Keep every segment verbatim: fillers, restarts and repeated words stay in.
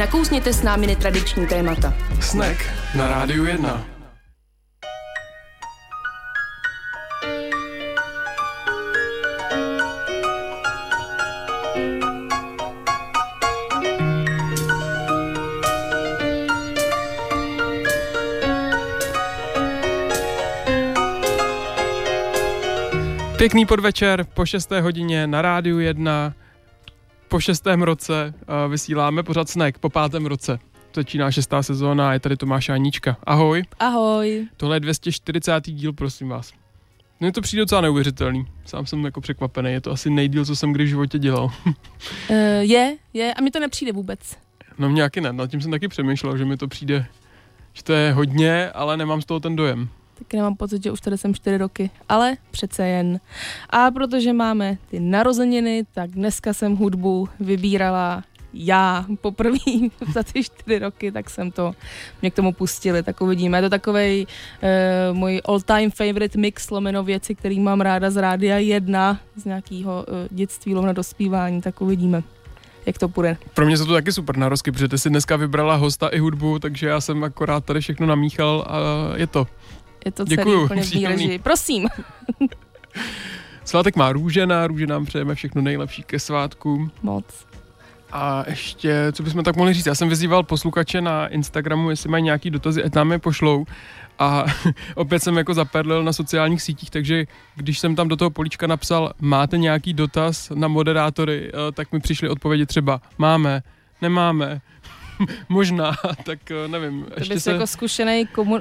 Nakousněte s námi netradiční témata. Snek na Rádiu jedna. Pěkný podvečer, po šesté hodině na Rádiu jedna, po šestém roce uh, vysíláme pořad Snek, po pátém roce. Začíná šestá sezóna a je tady Tomáš a Anička. Ahoj. Ahoj. Tohle je dvě stě čtyřicátý díl, prosím vás. Mně to přijde docela neuvěřitelný, sám jsem jako překvapený, je to asi nejdýl, co jsem kdy v životě dělal. uh, je, je, a mi to nepřijde vůbec. No mě taky ne, nad tím jsem taky přemýšlel, že mi to přijde, že to je hodně, ale nemám z toho ten dojem. Taky nemám pocit, že už tady jsem čtyři roky, ale přece jen. A protože máme ty narozeniny, tak dneska jsem hudbu vybírala já poprvé za ty čtyři roky, tak jsem to, mě k tomu pustili, tak uvidíme. Je to takovej uh, můj all-time favorite mix lomeno věci, který mám ráda z Rádia jedna, z nějakého uh, dětství lomeno dospívání, tak uvidíme, jak to půjde. Pro mě jsou to taky super narozky, protože ty si dneska vybrala hosta i hudbu, takže já jsem akorát tady všechno namíchal a je to. Je to celý úplně v výreži. Prosím. Svátek má Růžena, Růženám přejeme všechno nejlepší ke svátku. Moc. A ještě, co bychom tak mohli říct, já jsem vyzýval posluchače na Instagramu, jestli mají nějaký dotazy, ať nám je pošlou. A opět jsem jako zaperlil na sociálních sítích, takže když jsem tam do toho políčka napsal, máte nějaký dotaz na moderátory, tak mi přišly odpovědi třeba máme, nemáme. Možná, tak nevím. To ještě bys se... jako zkušený komu...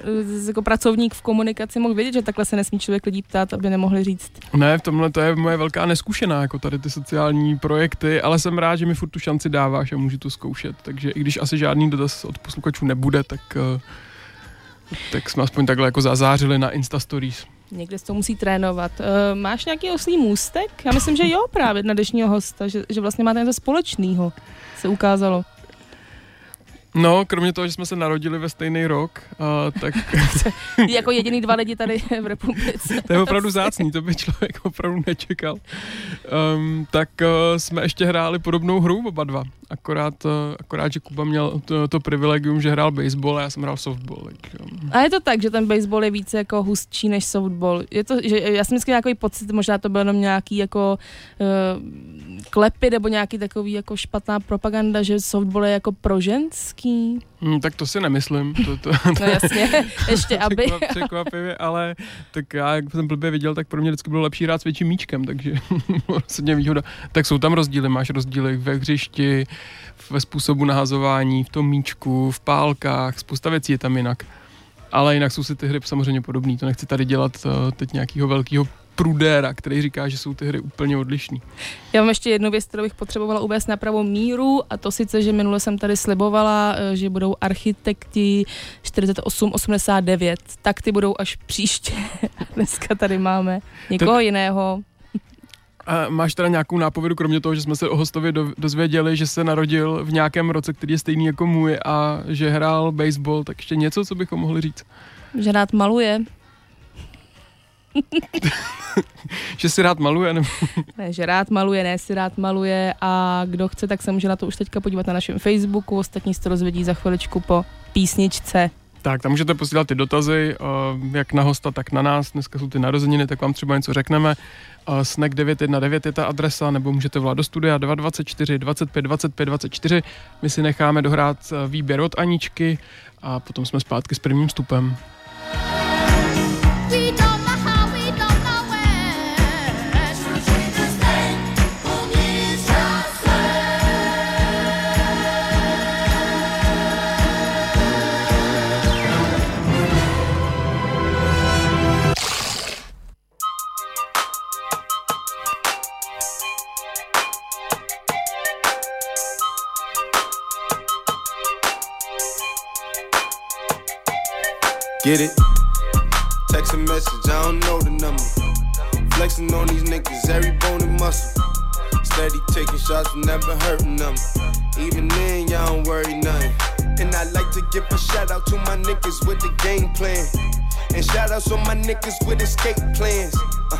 jako pracovník v komunikaci mohl vědět, že takhle se nesmí člověk lidí ptát, aby nemohli říct. Ne, v tomhle to je moje velká neskušená, jako tady ty sociální projekty, ale jsem rád, že mi furt tu šanci dáváš a můžu to zkoušet, takže i když asi žádný dotaz od posluchačů nebude, tak, tak jsme aspoň takhle jako zazářili na Insta Stories. Někde se to musí trénovat. E, máš nějaký oslý můstek? Já myslím, že jo, právě na dnešního hosta, že, že vlastně máte něco společného, se ukázalo. No, kromě toho, že jsme se narodili ve stejný rok, uh, tak... jako jediný dva lidi tady v republice. To je opravdu vzácný, to by člověk opravdu nečekal. Um, tak uh, jsme ještě hráli podobnou hru oba dva. Akorát, uh, akorát že Kuba měl to, to privilegium, že hrál baseball a já jsem hrál softball. Tak, um. A je to tak, že ten baseball je více jako hustší než softball. Je to, že, já jsem měl nějaký pocit, možná to bylo jenom nějaký jako uh, klepy nebo nějaký takový jako špatná propaganda, že softball je jako pro ženský. Hmm, tak to si nemyslím. To, to, to, no jasně, ještě aby. Překvapivě, ale tak já, jak jsem blbě viděl, tak pro mě vždycky bylo lepší hrát s větším míčkem, takže rozhodně výhoda. Tak jsou tam rozdíly, máš rozdíly ve hřišti, ve způsobu nahazování, v tom míčku, v pálkách, spousta věcí je tam jinak. Ale jinak jsou si ty hry samozřejmě podobné. To nechci tady dělat teď nějakého velkého prudéra, který říká, že jsou ty hry úplně odlišný. Já mám ještě jednu věc, kterou bych potřebovala uvést na pravou míru, a to sice, že minule jsem tady slibovala, že budou architekti čtyřicet osm osmdesát devět, tak ty budou až příště. Dneska tady máme někoho Ten... jiného. A máš teda nějakou nápovědu, kromě toho, že jsme se o hostovi do, dozvěděli, že se narodil v nějakém roce, který je stejný jako můj a že hrál baseball, tak ještě něco, co bychom mohli říct? Že rád maluje. Že si rád maluje, nebo... Ne, že rád maluje, ne, si rád maluje a kdo chce, tak se může na to už teďka podívat na našem Facebooku, ostatní se to rozvědí za chviličku po písničce. Tak, tam můžete posílat ty dotazy, jak na hosta, tak na nás, dneska jsou ty narozeniny, tak vám třeba něco řekneme. Snek devět jedna devět je ta adresa, nebo můžete volat do studia dva dvacet čtyři dvacet pět dvacet pět dvacet čtyři. My si necháme dohrát výběr od Aničky a potom jsme zpátky s prvním vstupem. Get it? Text a message, I don't know the number. Flexing on these niggas, every bone and muscle. Steady taking shots, never hurting them. Even then, y'all don't worry nothing. And I like to give a shout out to my niggas with the game plan. And shout outs on my niggas with escape plans. Uh,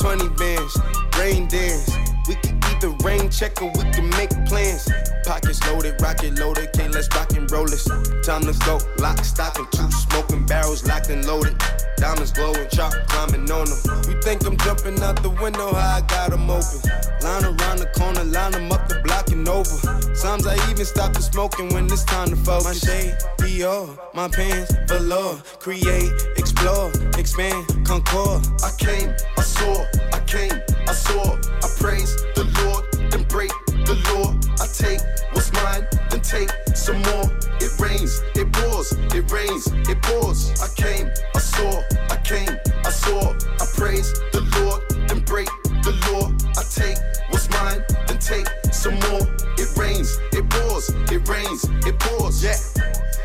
twenty bands, rain dance. We can keep the rain check and we can make plans. Pockets loaded, rocket loaded, can't let's rock and roll this. Time to go, lock, stock, and two smoking barrels locked and loaded. Diamonds glowing, chop climbing on them. We think I'm jumping out the window, how I got them open. Line around the corner, line them up the block and over. Sometimes I even stop the smoking when it's time to focus. My shade, Dior, my pants, velour. Create, explore, expand, concord. I came, I saw, I came, I saw. I praise the Lord, then break the law. I take what's mine, then take some more. It rains, it pours, it rains, it pours. I came, I saw, I came, I saw. I praise the Lord, then break the law. I take what's mine, then take some more. It rains, it pours, it rains, it pours. Yeah,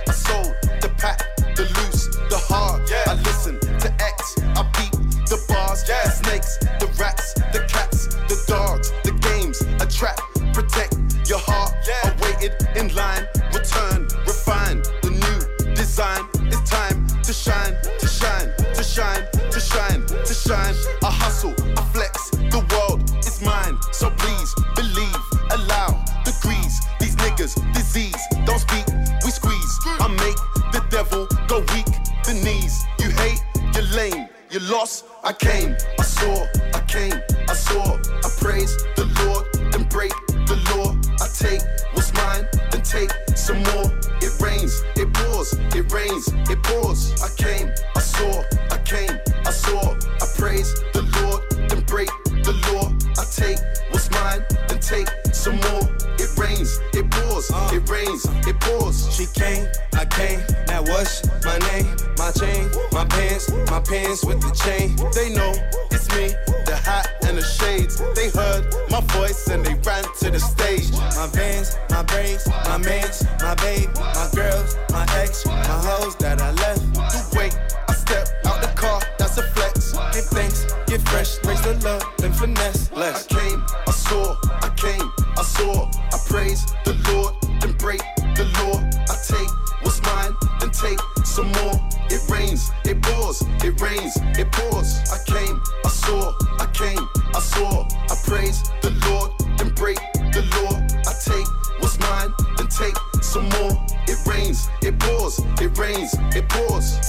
I sold the pack, the loose, the hard. Yeah, I listen to X, I beat the bars. Yeah, the snakes, the rats, the cats, the dogs, the games, a trap. Protect your heart. Yeah, I waited in line. Return, refine the new design. It's time to shine, to shine, to shine, to shine, to shine. I hustle, I flex. The world is mine, so please believe. Allow degrees. These niggas disease. Don't speak, we squeeze. I make the devil go weak. The knees. You hate, you're lame, you lost. I came, I saw, I came, I saw. I praise the Lord, then break the law. I take what's mine, then take some more. It rains, it pours, it rains, it pours. I came, I saw, I came, I saw. I praise the Lord, then break the law. I take what's mine, then take some more. It rains, it pours, uh, it rains, it pours. She came, I came, now what's my name? My chain, my pants, my pants with the chain. They know it's me, the hat and the shades. They heard my voice and they ran to the stage. My vans, my braids, my mans, my babe, my girls, my ex, my hoes that I left. You wait, I step out the car, that's a flex. Give thanks, get fresh, raise the love, then finesse. Less. I came, I saw, I came, I saw. I praise the Lord, then break the law. I take what's mine, then take some more. It rains, it pours, it rains, it pours. I came, I saw, I came, I saw. I praise the Lord, then break the law. I take what's mine, then take some more. It rains, it pours, it rains, it pours.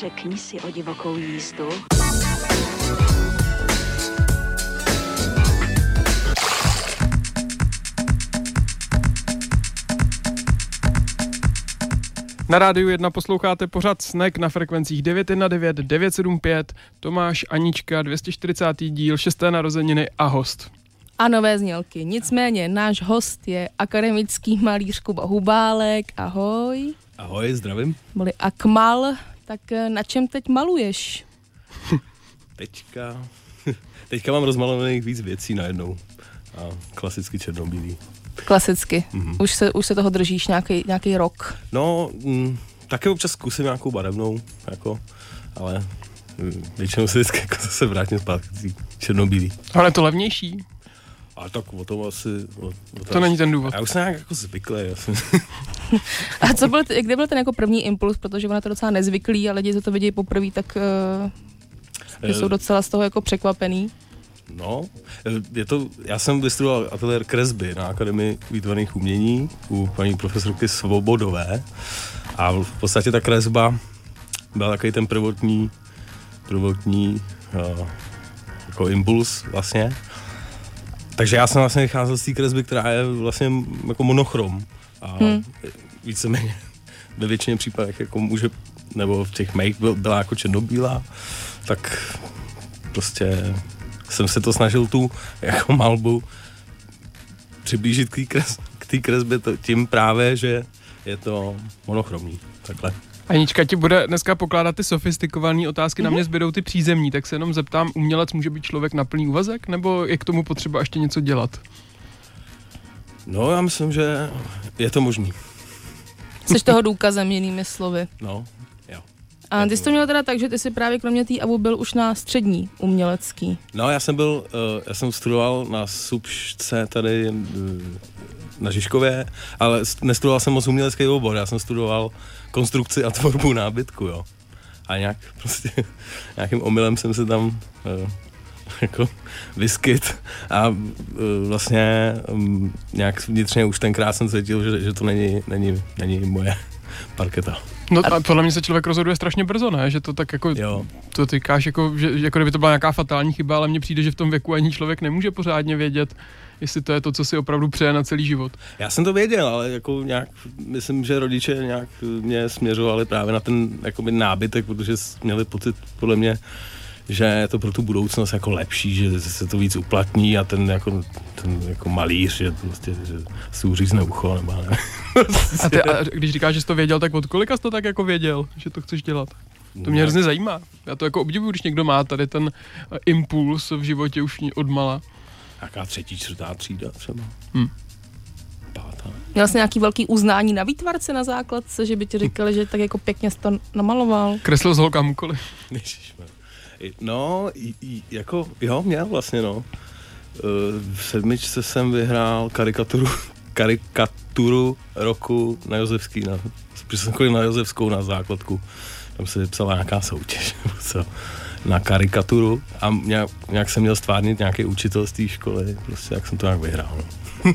Řekni si o divokou jízdu. Na Rádiu jedna posloucháte pořad Snek na frekvencích devět set devatenáct, devět set sedmdesát pět, Tomáš, Anička, dvě stě čtyřicátý díl, šesté narozeniny a host. A nové znělky. Nicméně náš host je akademický malíř Jakub Hubálek. Ahoj. Ahoj, zdravím. Byli Akmal. Tak na čem teď maluješ? Teďka, teďka mám rozmalovaných víc věcí najednou. A klasicky černobílý. Klasicky. Mm-hmm. Už, se, už se toho držíš nějaký, nějaký rok? No, m, taky občas zkusím nějakou barevnou, jako, ale většinou se vždycky jako zase vrátím zpátky černobílý. Ale to levnější. A tak o tom asi... O, o to až, není ten důvod. Já už jsem nějak jako zvyklý. A co byl, kde byl ten jako první impuls, protože ona to docela nezvyklý a lidi, co to vidějí poprvé, tak uh, jsou docela z toho jako překvapený. No, je to, já jsem vystudoval ateliér kresby na Akademii výtvarných umění u paní profesorky Svobodové a v podstatě ta kresba byla takový ten prvotní, prvotní uh, jako impuls vlastně. Takže já jsem vlastně vycházel z té kresby, která je vlastně jako monochrom a hmm. víceméně ve většině případech jako může, nebo v těch mých byla jako černobílá, tak prostě jsem se to snažil tu jako malbu přiblížit k té kres, kresbě to, tím právě, že je to monochromní, takhle. Anička ti bude dneska pokládat ty sofistikované otázky, mm-hmm. na mě zbydou ty přízemní, tak se jenom zeptám, umělec může být člověk na plný úvazek, nebo je k tomu potřeba ještě něco dělat? No, já myslím, že je to možný. Jseš toho důkazem, jinými slovy. No, jo. A ty jsi to měl teda tak, že ty jsi právě kromě té abu byl už na střední umělecký. No, já jsem byl, já jsem studoval na Subšce tady na Žižkově, ale nestudoval jsem moc umělecký obor, já jsem studoval konstrukci a tvorbu nábytku, jo. A nějak prostě nějakým omylem jsem se tam uh, jako vyskyt a uh, vlastně um, nějak vnitřně už tenkrát jsem cítil, že, že to není, není, není moje parketa. No a podle mě se člověk rozhoduje strašně brzo, ne? Že to tak jako, jo. To tykáš jako, že jako kdyby to byla nějaká fatální chyba, ale mně přijde, že v tom věku ani člověk nemůže pořádně vědět, jestli to je to, co si opravdu přeje na celý život. Já jsem to věděl, ale jako nějak, myslím, že rodiče nějak mě směřovali právě na ten jakoby nábytek, protože měli pocit, podle mě, že je to pro tu budoucnost jako lepší, že se to víc uplatní a ten jako, ten jako malíř, že prostě, že si uřízne ucho, nebo ne. A, ty, a když říkáš, že jsi to věděl, tak od kolika jsi to tak jako věděl, že to chceš dělat? To mě hrozně zajímá. Já to jako obdivuju, když někdo má tady ten impuls v životě už odmala. Jaká třetí, čtvrtá třída třeba. Hmm. Pátá. Měl jsi nějaký velký uznání na výtvarce na základce, že by ti říkali, že tak jako pěkně jsi to namaloval? Kreslil z holkamukoliv. No, jako, jo, měl vlastně, no. V sedmičce jsem vyhrál karikaturu, karikaturu roku na Josefský, na, na Josefskou na základku. Tam se vypsala nějaká soutěž, co, na karikaturu a nějak, nějak jsem měl stvárnit nějaký učitel z té školy, prostě jak jsem to nějak vyhrál, no.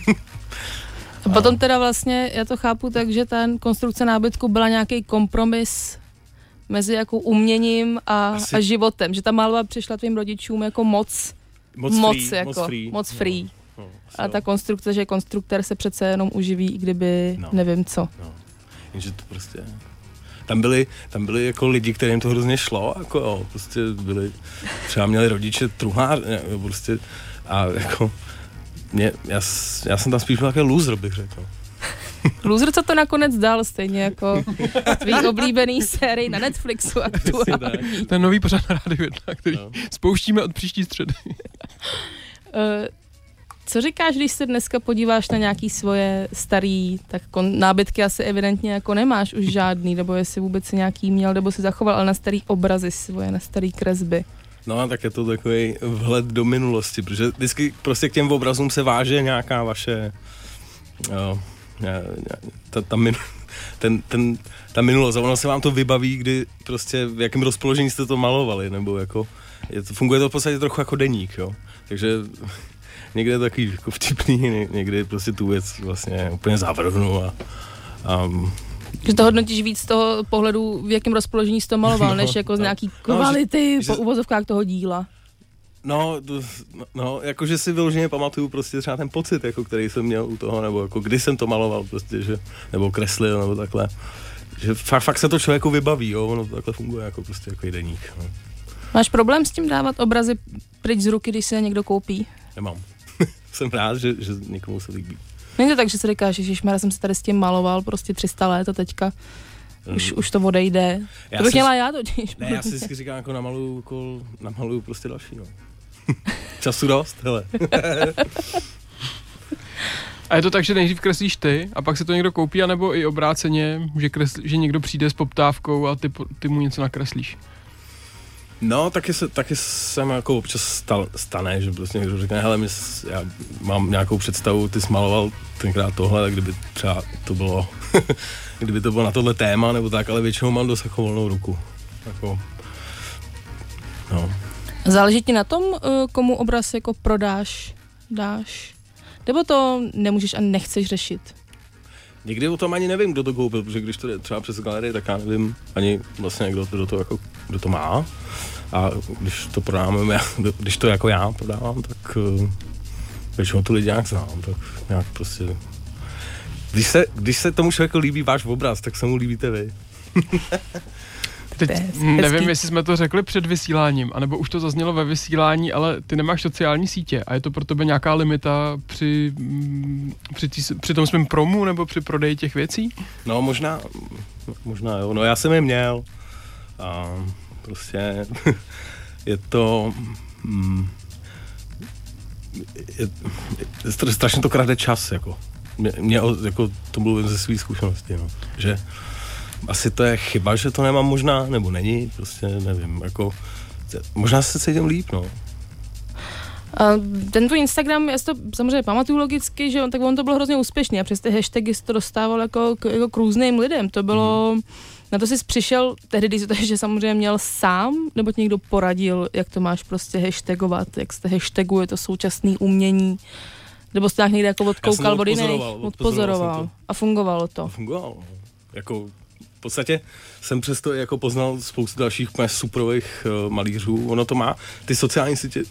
A potom teda vlastně, já to chápu tak, že ten konstrukce nábytku byla nějaký kompromis mezi jako uměním a, a životem, že ta malba přišla tvým rodičům jako moc, moc, moc free, jako, moc free. Moc free. No, no, a ta konstrukce, že konstruktor se přece jenom uživí, i kdyby no, nevím co. No. Jenže to prostě, tam byli, tam byli jako lidi, kterým to hrozně šlo, jako jo, prostě byli, třeba měli rodiče truhár, prostě a jako, mě, já, já jsem tam spíš byl takový loser, bych řekl. Loser, co to nakonec dal, stejně jako tvý oblíbený sérii na Netflixu aktuální. Ten nový pořad na Rádiu jedna, který no, spouštíme od příští středy. Co říkáš, když se dneska podíváš na nějaký svoje starý, tak kon, nábytky asi evidentně jako nemáš už žádný, nebo jestli vůbec si nějaký měl, nebo si zachoval, ale na starý obrazy svoje, na starý kresby. No a tak je to takový vhled do minulosti, protože vždycky prostě k těm obrazům se váže nějaká vaše... Jo, Ta, ta, min, ten, ten, ta minulost, ono se vám to vybaví, kdy prostě v jakém rozpoložení jste to malovali, nebo jako, je to, funguje to v podstatě trochu jako deník, jo, takže někde je takový jako vtipný, někdy prostě tu věc vlastně úplně zavrhnu a, a že to hodnotíš víc z toho pohledu, v jakém rozpoložení jsi to maloval, no, než jako z no, nějaký kvality no, že, po uvozovkách toho díla. No, no, jakože si vyloženě pamatuju prostě třeba ten pocit, jako který jsem měl u toho, nebo jako kdy jsem to maloval prostě, že, nebo kreslil, nebo takhle, že fakt, fakt se to člověku vybaví, jo, ono to takhle funguje jako prostě jako deník. No. Máš problém s tím dávat obrazy pryč z ruky, když se je někdo koupí? Nemám. Jsem rád, že, že někomu se líbí. Není to tak, že se říkáš, že ježišmarja, jsem se tady s tím maloval prostě tři sta let a teďka Už, už to odejde. Já to bych měla já totiž. Ne, já si vždycky říkám, jako namaluju, jako namaluju prostě další, no. Času dost, hele. A je to tak, že nejdřív kreslíš ty a pak se to někdo koupí, anebo i obráceně, že, kresl, že někdo přijde s poptávkou a ty, ty mu něco nakreslíš? No, taky se, taky jsem jako občas stal, stane, že prostě někdo řekne, hele, mis, já mám nějakou představu, ty smaloval tenkrát tohle, tak kdyby třeba to bylo, kdyby to bylo na tohle téma, nebo tak, ale většinou mám dost jako volnou ruku. Jako, no. Záleží ti na tom, komu obraz jako prodáš, dáš, nebo to nemůžeš a nechceš řešit? Někdy o tom ani nevím, kdo to koupil, protože když to jde třeba přes galerii, tak já nevím ani vlastně, kdo to, kdo to, jako, kdo to má. A když to prodáme, já, když to jako já prodávám, tak většinou tu lidi nějak znám, tak nějak prostě... Když se, když se tomu člověku líbí váš obraz, tak se mu líbíte vy. Teď nevím, jestli jsme to řekli před vysíláním, anebo už to zaznělo ve vysílání, ale ty nemáš sociální sítě a je to pro tebe nějaká limita při, při, tý, při tom svém promu nebo při prodeji těch věcí? No možná, možná jo, no já jsem je měl a prostě je to... Mm, je, je, strašně to krade čas, jako. Mě, mě jako to mluvím ze svých zkušeností, no, že... Asi to je chyba, že to nemám možná, nebo není, prostě nevím, jako, možná se cítím líp, no. Ten tvůj Instagram, já si to samozřejmě pamatuju logicky, že on, tak on to bylo hrozně úspěšný a přes ty hashtagy jsi to dostával jako k, jako k různým lidem, to bylo... Mm. Na to jsi přišel tehdy, když to ještě samozřejmě měl sám, nebo ti někdo poradil, jak to máš prostě hashtagovat, jak se hashtaguje to současné umění, nebo jsi někde jako odkoukal od jiných, odpozoroval, odpozoroval a fungovalo to. Fungovalo, jako v podstatě jsem přesto jako poznal spoustu dalších mé suprových uh, malířů, ono to má, ty sociální sítě,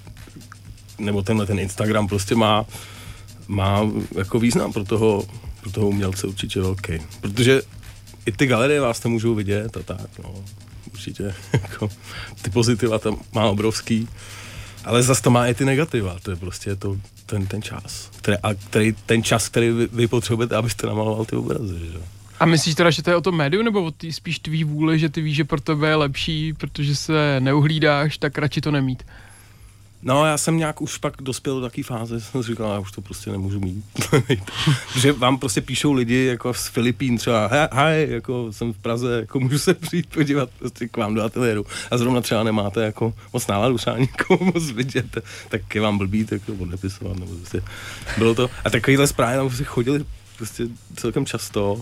nebo tenhle ten Instagram prostě má, má jako význam pro toho, pro toho umělce určitě velký, protože i ty galerie vás tam můžou vidět a tak, no, určitě, jako, ty pozitiva tam má obrovský, ale zase to má i ty negativa, to je prostě to, ten, ten čas, který, a který, ten čas, který vy, vy potřebujete, abyste namaloval ty obrazy, že? A myslíš teda, že to je o tom médiu, nebo o tý spíš tvý vůle, že ty víš, že pro tebe je lepší, protože se neuhlídáš, tak radši to nemít? No, já jsem nějak už pak dospěl do takové fáze, jsem si říkal, já už to prostě nemůžu mít. Že vám prostě píšou lidi jako z Filipín třeba, hej, jako jsem v Praze, jako můžu se přijít podívat prostě k vám do ateliéru a zrovna třeba nemáte jako moc náladu, třeba nikomu moc vidět, tak je vám blbý, tak to odepisovat, nebo prostě bylo to. A takovýhle zprávy tam prostě chodili prostě celkem často,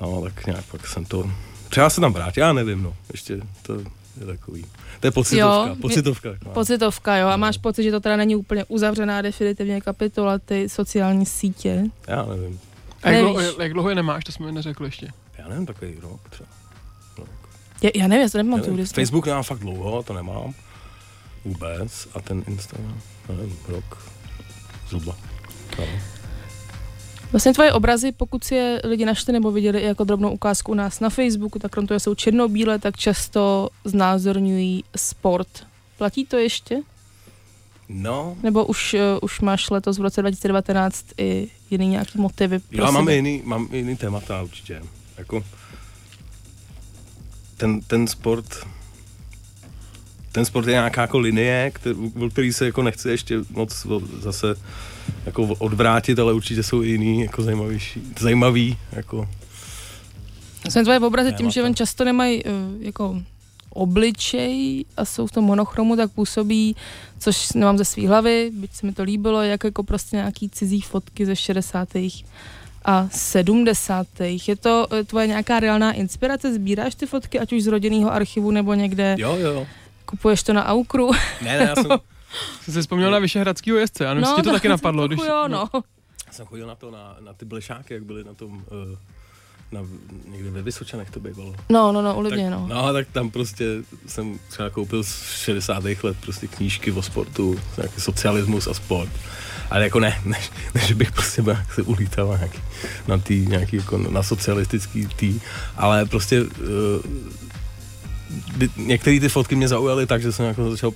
no, tak nějak pak jsem to, třeba se tam vrátil, já nevím, no, ještě to je takový. To je pocitovka, jo, pocitovka. Je, pocitovka, jo. A máš no. pocit, že to teda není úplně uzavřená definitivně kapitola, ty sociální sítě? Já nevím. A jak, dlouho, jak dlouho je nemáš, to jsme mi neřekli ještě. Já nevím, takový rok třeba. Rok. Je, já nevím, já to nemám. Já nevím. Facebook nemám fakt dlouho, to nemám vůbec. A ten Instagram, nevím, rok zhruba. No. Vlastně tvoje obrazy, pokud si je lidi našli nebo viděli i jako drobnou ukázku u nás na Facebooku, tak krom toho jsou černobílé, tak často znázorňují sport. Platí to ještě? No. Nebo už, uh, už máš letos v roce dva tisíce devatenáct i jiný nějaký motivy? Prosím. Já mám jiný, mám jiný témata určitě. Jako ten, ten sport, ten sport je nějaká jako linie, který, který se jako nechce ještě moc zase jako odvrátit, ale určitě jsou jiný, jako zajímavější, zajímavý, jako. Jsem tvoje obrazy tím, že on často nemají jako obličej a jsou v tom monochromu, tak působí, což nemám ze svý hlavy, byť se mi to líbilo, jak jako prostě nějaký cizí fotky ze šedesátých a sedmdesátých Je to tvoje nějaká reálná inspirace? Sbíráš ty fotky, ať už z rodinného archivu, nebo někde? Jo, jo. Kupuješ to na Aukru? Ne, ne, já jsem... Jsem se vzpomněl na Vyšehradskýho jezdce, ano, no, si tě to taky napadlo, když... Jo, no. Já jsem chodil na to, na, na ty blešáky, jak byly na tom, na, někde ve Vysočanech to bývalo. No, no, no, u Lidně, no. No, tak tam prostě jsem třeba koupil z šedesátých let prostě knížky o sportu, nějaký socialismus a sport, ale jako ne, než, než bych prostě byl, jak se ulítal nějaký, na tý, nějaký jako na socialistický tý, ale prostě... Uh, některé ty fotky mě zaujaly tak, že jsem jako začal,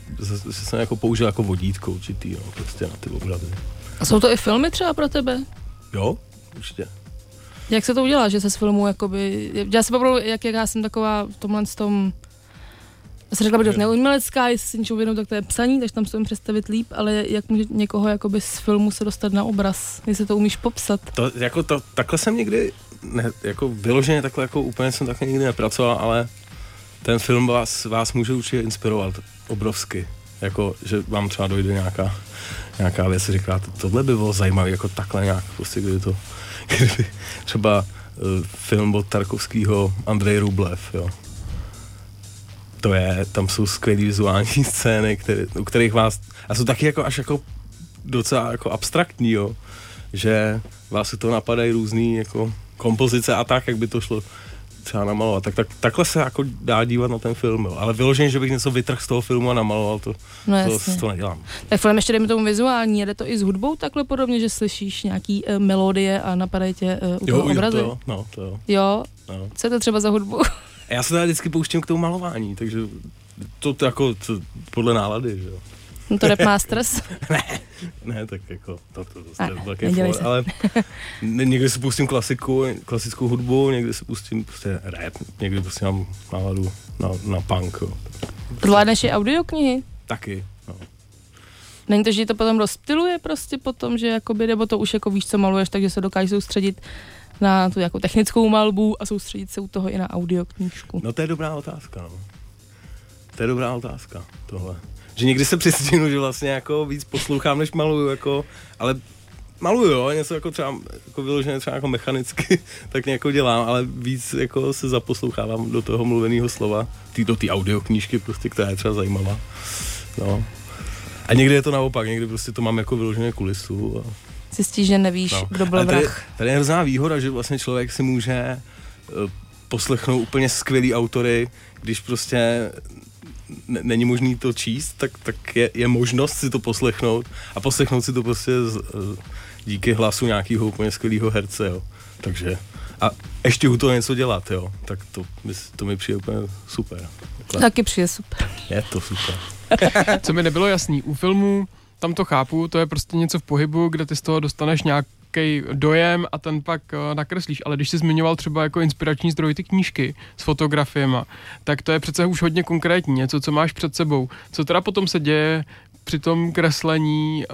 že jsem jako použil jako vodítko určitý, no, prostě na ty obrazy. A jsou to i filmy třeba pro tebe? Jo, určitě. Jak se to udělá, že se z filmů jakoby, já se poprvé, jak já jsem taková v tomhle s tom, se řekla by dost neumělecká, jestli si něčeho uvědomit, tak to je psaní, takže tam se umím představit líp, ale jak může někoho jakoby z filmu se dostat na obraz, jestli to umíš popsat? To, jako to, takhle jsem nikdy, ne, jako vyloženě takhle jako úplně jsem takhle nikdy nepracoval, ale ten film vás, vás může určitě inspirovat obrovsky, jako, že vám třeba dojde nějaká, nějaká věc, říkáte, tohle by bylo zajímavé, jako takhle nějak, prostě kdyby to, kdyby třeba uh, film od Tarovského Andrej Rublev, jo. To je, tam jsou skvělý vizuální scény, které, u kterých vás, a jsou taky jako až jako docela jako abstraktní, jo, že vás u toho napadají různý jako kompozice a tak, jak by to šlo třeba namalovat, tak, tak takhle se jako dá dívat na ten film, jo. Ale vyloženě, že bych něco vytrhl z toho filmu a namaloval, to, no to, to nedělám. Tak film ještě dejme tomu vizuální, jede to i s hudbou takhle podobně, že slyšíš nějaký e, melodie a napadají tě e, u toho obrazu? Jo, to jo, no, to jo. Jo? No. Co je to třeba za hudbu? Já se teda vždycky pouštím k tomu malování, takže to, to jako to, podle nálady, že jo. No to Rap Masters? ne, ne, tak jako to, to, to, to, to, to je velký for, ale někdy si pustím klasiku, klasickou hudbu, někdy si pustím prostě rap, někdy prostě mám náladu na, na punk. Zvládneš i audioknihy? Taky, no. Není to, že to potom rozptiluje prostě potom, že jakoby, nebo to už jako víš, co maluješ, takže se dokážeš soustředit na tu jako technickou malbu a soustředit se u toho i na audioknížku? No to je dobrá otázka, no. To je dobrá otázka, tohle. Že někdy se přistihnu, že vlastně jako víc poslouchám, než maluju, jako, ale maluju, jo, něco jako třeba, jako vyloženě třeba jako mechanicky, tak nějakou dělám, ale víc jako se zaposlouchávám do toho mluveného slova, tý, do té audioknížky prostě, která je třeba zajímavá, no. A někdy je to naopak, někdy prostě to mám jako vyloženě kulisu. A... Zjistíš, že nevíš, no. Kdo byl vrah. Tady, tady je hrozná výhoda, že vlastně člověk si může uh, poslechnout úplně skvělý autory, když prostě není možný to číst, tak, tak je, je možnost si to poslechnout a poslechnout si to prostě z, díky hlasu nějakého úplně skvělého herce, jo. Takže a ještě u toho něco dělat, jo. Tak to, to mi přijde úplně super. Taky přijde super. Je to super. Co mi nebylo jasný, u filmů tam to chápu, to je prostě něco v pohybu, kde ty z toho dostaneš nějaký dojem a ten pak nakreslíš, ale když jsi zmiňoval třeba jako inspirační zdroj ty knížky s fotografiema, tak to je přece už hodně konkrétní, něco, co máš před sebou. Co teda potom se děje při tom kreslení,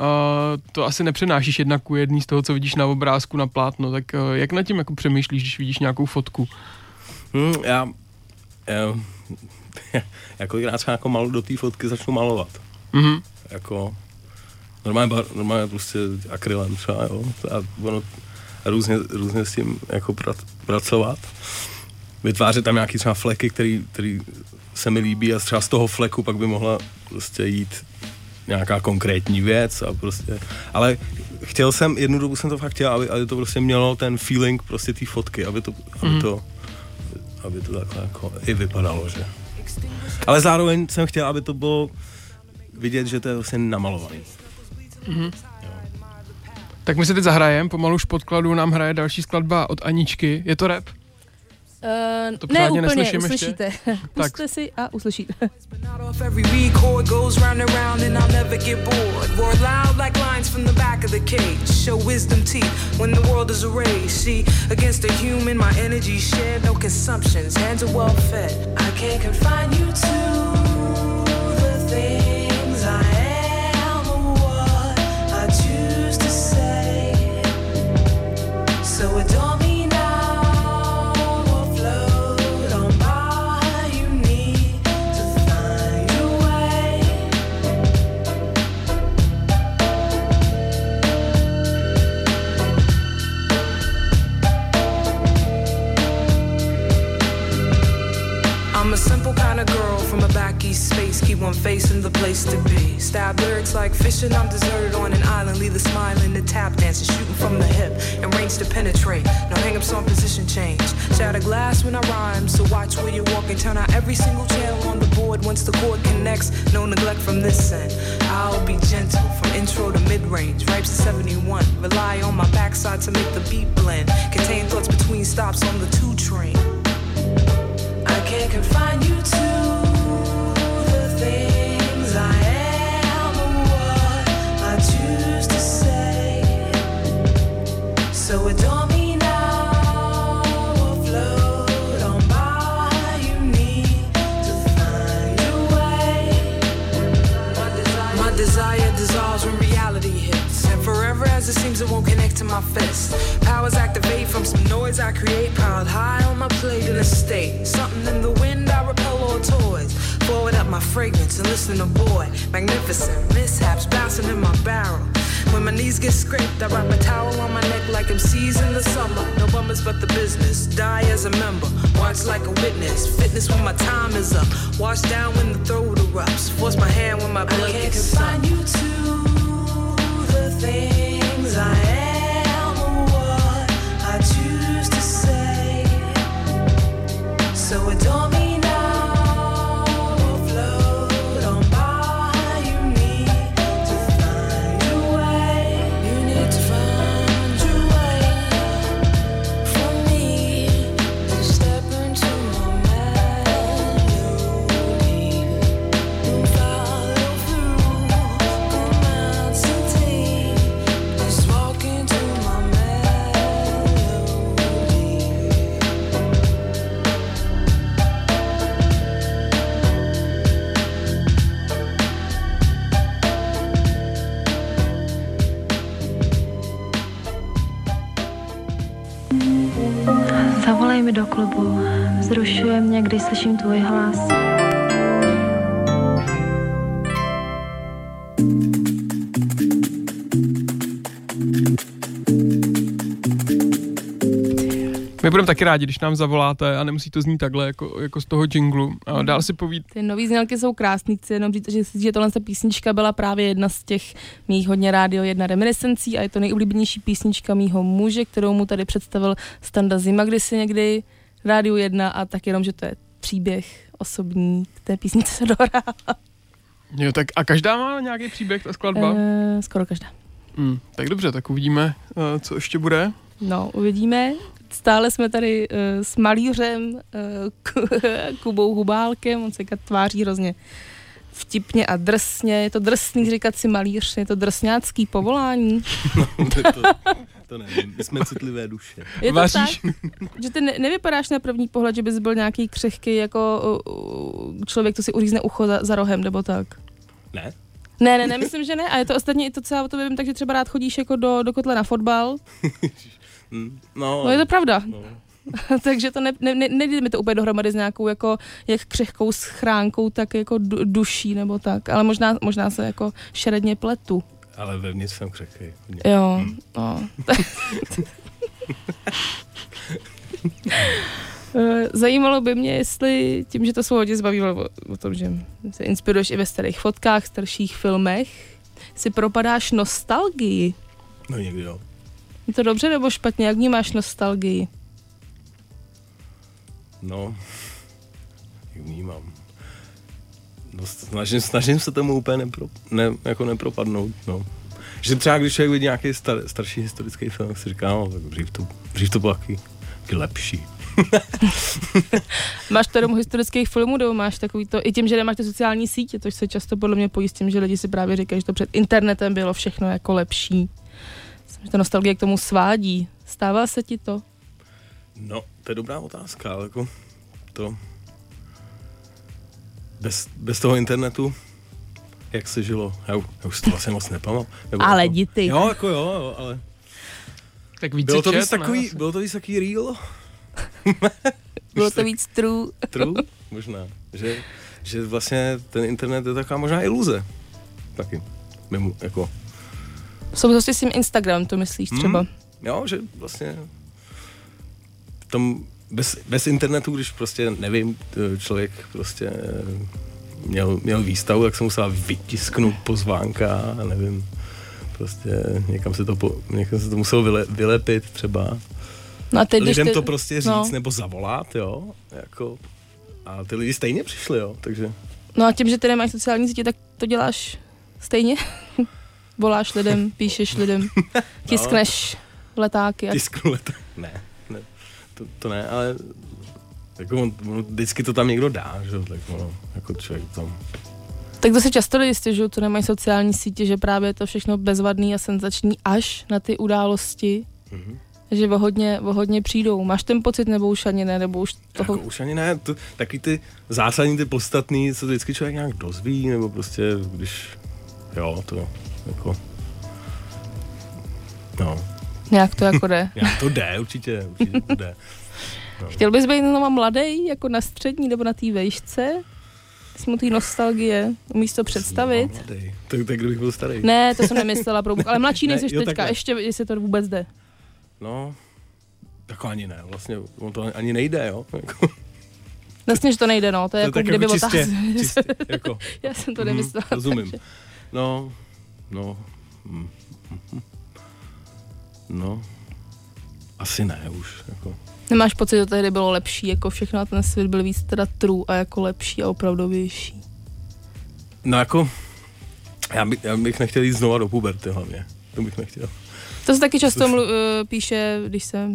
to asi nepřenášíš jedna ku jedný z toho, co vidíš na obrázku, na plátno, tak jak nad tím jako přemýšlíš, když vidíš nějakou fotku? Hmm, já... já... Já kolikrát třeba jako malu do té fotky začnu malovat. Mm-hmm. Jako normálně, bar, normálně prostě akrylem třeba, jo. A, ono, a různě, různě s tím jako pra, pracovat. Vytvářet tam nějaký třeba fleky, který, který se mi líbí a třeba z toho fleku pak by mohla prostě jít nějaká konkrétní věc a prostě, ale chtěl jsem, jednu dobu jsem to fakt chtěl, aby, aby to prostě mělo ten feeling prostě té fotky, aby to, aby mm-hmm. to, aby to takhle jako i vypadalo, že. Ale zároveň jsem chtěl, aby to bylo vidět, že to je vlastně namalovaný. Mm-hmm. Tak my se teď zahrajeme, pomalu už podkladu nám hraje další skladba od Aničky. Je to rap? Uh, to ne úplně, uslyšíte. Pusťte si a uslyšíte. Space, keep on facing the place to be. Stab lyrics like fishing, I'm deserted on an island. Leave the smiling, the tap dancing, shooting from the hip, and range to penetrate. No hang-ups on position change. Shatter glass when I rhyme, so watch where you walk and turn out every single channel on the board. Once the chord connects, no neglect from this end. I'll be gentle from intro to mid-range, ripes to seventy-one. Rely on my backside to make the beat blend. Contain thoughts between stops on the two train. I can't confine you to. So it don't mean I'll float on by. You need to find a way. My desire, my desire dissolves when reality hits. And forever as it seems it won't connect to my fist. Powers activate from some noise I create. Piled high on my plate in a state. Something in the wind I repel all toys. Forward up my fragrance and listen to boy. Magnificent mishaps bouncing in my barrel. When my knees get scraped, I wrap a towel on my neck like M Cs in the summer. No bummers but the business. Die as a member. Watch like a witness. Fitness when my time is up. Wash down when the throat erupts. Force my hand when my blood I gets up. I can't confine you to the things I am or what I choose to say. So it don't mean do klubu. Vzrušuje mě, když slyším tvůj hlas. My budeme taky rádi, když nám zavoláte a nemusí to znít takhle, jako, jako z toho džinglu. A dál si povíd. Ty nový znělky jsou krásný, chci jenom říct, že, že tohle ta písnička byla právě jedna z těch mých hodně rádio jedna reminiscencí a je to nejoblíbenější písnička mýho muže, kterou mu tady představil Standa Zima kdysi někdy, Rádio jedna, a tak jenom, že to je příběh osobní, k té písnice se dohrává. Jo, tak a každá má nějaký příběh, ta skladba? E, skoro každá. Hmm, tak dobře, tak uvidíme, co ještě bude. No, uvidíme. Stále jsme tady e, s malířem e, k- Kubou Hubálkem, on se tváří hrozně vtipně a drsně. Je to drsný říkat si malíř, je to drsňácký povolání. to, to, to nevím, my jsme citlivé duše. Je to Vaříš? Tak, že ty ne, nevypadáš na první pohled, že bys byl nějaký křehký jako uh, člověk, co si uřízne ucho za, za rohem, nebo tak? Ne. Ne, ne, ne, myslím, že ne. A je to ostatně i to, co já o to vím, takže třeba rád chodíš jako do, do kotle na fotbal. no, no je to pravda. No. Takže to ne, ne, ne, nejde mi to úplně dohromady s nějakou jako, jak křehkou schránkou, tak jako du, duší nebo tak, ale možná, možná se jako šeredně pletu. Ale vevnitř jsem křehký. Jo, hmm. no. Zajímalo by mě, jestli tím, že to svou hodně zbavilo o, o tom, že se inspiruješ i ve starých fotkách, starších filmech, si propadáš nostalgii. No někdy jo. Je to dobře nebo špatně? Jak vnímáš nostalgii? No, jak vnímám. No, snažím, snažím se tomu úplně nepro, ne, jako nepropadnout, no. Že třeba když člověk vidí nějaký star, starší historický film, tak si říká, no, tak dřív to, dřív to bylo taky, taky lepší. Máš to domů historických filmů, nebo máš takový to, i tím, že nemáš ty sociální sítě, tož se často podle mě pojí s tím, že lidi si právě říkají, že to před internetem bylo všechno jako lepší. Že ta nostalgie k tomu svádí. Stává se ti to? No, to je dobrá otázka, ale jako to bez, bez toho internetu, jak se žilo, já, já už to vlastně moc nepamatuji. Ale jako, díty. Jo, jako jo, jo, ale tak víc bylo, to víc čet, takový, bylo to víc takový real? Bylo to tak víc true. True? Možná, že, že vlastně ten internet je taková možná iluze, taky, mimo, jako. V souvislosti s tím Instagram, to myslíš třeba? Mm, jo, že vlastně tom bez, bez internetu, když prostě, nevím, člověk prostě měl, měl výstavu, tak jsem musela vytisknout pozvánka, nevím, prostě někam se to, po, někam se to muselo vyle, vylepit třeba. No a teď, lidem ty, to prostě říct, no. Nebo zavolat, jo, jako, a ty lidi stejně přišli, jo, takže. No a tím, že ty nemáš sociální sítě, tak to děláš stejně? Voláš lidem, píšeš lidem, tiskneš no, letáky. Tisknu letáky, ne. ne. To, to ne, ale jako on, on, vždycky to tam někdo dá, že? Tak ono, jako člověk tam. Tak to se často lidi stěžují, to nemají sociální sítě, že právě je to všechno bezvadný a senzační až na ty události, mm-hmm. že vohodně, vohodně přijdou. Máš ten pocit, nebo už ani ne, nebo už toho? Jako už ani ne, to, taky ty zásadní, ty podstatný, co vždycky člověk nějak dozví, nebo prostě, když, jo, to jako, no. Nějak to jako jde. Nějak to jde, určitě, určitě to jde. No. Chtěl bys být znova mladej, jako na střední nebo na té vejšce? Jsi mu tý nostalgie, umíš to představit? Mladej, to je tak, kdybych byl starý. Ne, to jsem nemyslela, pro Bůh, ale mladší nejsi ne, teďka, ne. Ještě, jestli to vůbec jde. No, jako ani ne, vlastně, on to ani nejde, jo? Jako. Vlastně, že to nejde, no, to je to jako, tak kdyby jako čistě, čistě, jako. Já jsem to nemyslela. Mm, rozumím. Takže. No, no, mm, mm. No, asi ne už, jako. Nemáš pocit, že to tehdy bylo lepší, jako všechno, ten svět byl víc teda true a jako lepší a opravdovější? No jako, já, by, já bych nechtěl jít znova do puberty hlavně, to bych nechtěl. To se taky často mlu, píše, když se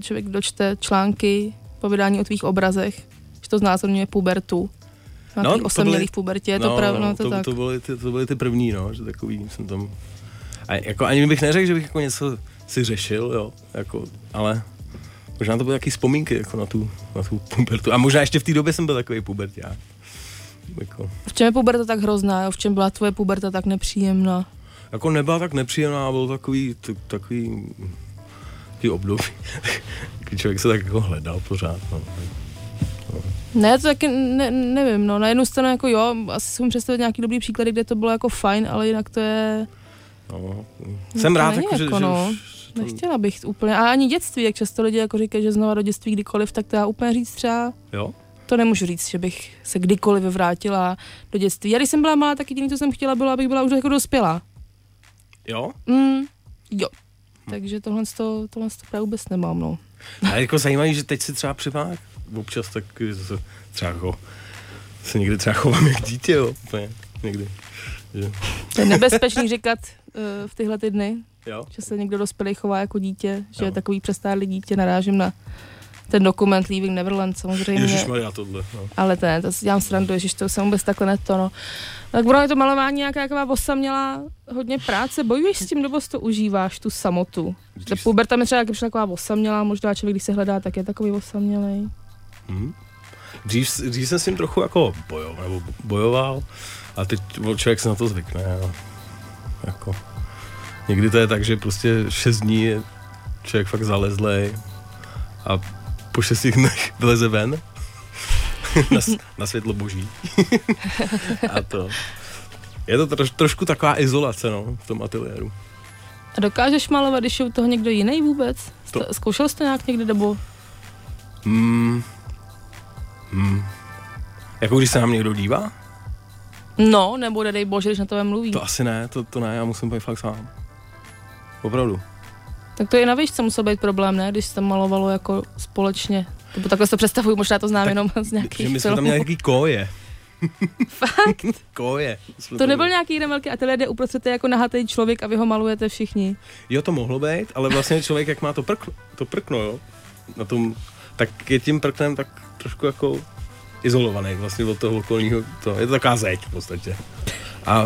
člověk dočte články po vydání o tvých obrazech, že to znázorňuje pubertu. Nějaký no, osamělý v pubertě, je no, to pravda, no, to, to tak. To byly, ty, to byly ty první, no, že takový jsem tam. A jako ani bych neřekl, že bych jako něco si řešil, jo, jako, ale možná to byly taky vzpomínky jako na tu, na tu pubertu. A možná ještě v té době jsem byl takový puberták. Jako. V čem je puberta tak hrozná, jo? V čem byla tvoje puberta tak nepříjemná? Jako nebyla tak nepříjemná, bylo takový, t- takový, takový období, když člověk se tak jako hledal pořád, no. Ne, to taky ne, nevím, no, na jednu stranu jako jo, asi si můžu představit nějaký dobrý příklady, kde to bylo jako fajn, ale jinak to je. No, jsem rád, jako, jako, že, no. že už Nechtěla bych úplně, a ani dětství, jak často lidi jako říkají, že znova do dětství kdykoliv, tak to já úplně říct třeba, jo? To nemůžu říct, že bych se kdykoliv vrátila do dětství. Já když jsem byla malá, tak jediný, co jsem chtěla, bylo, abych byla už jako dospělá. Jo? Mm, jo. Hm. Takže tohle to tohle právě vůbec nemám, no. A jako zajímavé, že teď si třeba připomínám občas tak třeba jako se někdy třeba chovám jak dítě, jo, úplně, někdy. Že? To je nebezpečný říkat uh, v tyhle ty dny, jo? Že se někdo dospělý chová jako dítě, že jo. Je takový přestárlý dítě, narážím na ten dokument Leaving Neverland samozřejmě. Ježišmarja, tohle. No. Ale to ne, to si dělám srandu, ježiš, to jsem vůbec takhle neto, no. Tak ono je to malování nějaká, jaká vosa měla hodně práce, bojuješ s tím, nebo si to užíváš, tu samotu? Ta puberta mi třeba jak přišla taková osamělá, možná člověk, když se hledá, tak je takový osamělej. Hmm. Dřív, dřív jsem s tím trochu jako bojoval, nebo bojoval, a teď člověk se na to zvykne. Jako. Někdy to je tak, že prostě šest dní je člověk fakt zalezlej a po šesti dnech vyleze ven na, na světlo boží. A to je to troš, trošku taková izolace, no, v tom ateliéru. A dokážeš malovat, když je u toho někdo jiný vůbec? To. Zkoušel jsi to nějak někdy, nebo? Hmm. Hmm. Jako když se nám někdo dívá? No, nebo dej bože, když na tebe mluví. To asi ne, to, to ne, já musím být fakt sám. Opravdu. Tak to je na výšce musel být problém, ne? Když se tam malovalo jako společně. Nebo takhle se představuju, možná to znám tak, jenom z nějakých filmů. My jsme tam měli nějaký koje. Fakt? Koje. To, to nebyl nějaký jeden velký ateliér, kde uprostřed je jako nahatý člověk a vy ho malujete všichni? Jo, to mohlo být, ale vlastně člověk, jak má to prkno, to prkno, jo? Na tom, tak je tím prknem tak trošku jako izolovaný vlastně od toho okolního, to, je to taková zeď v podstatě. A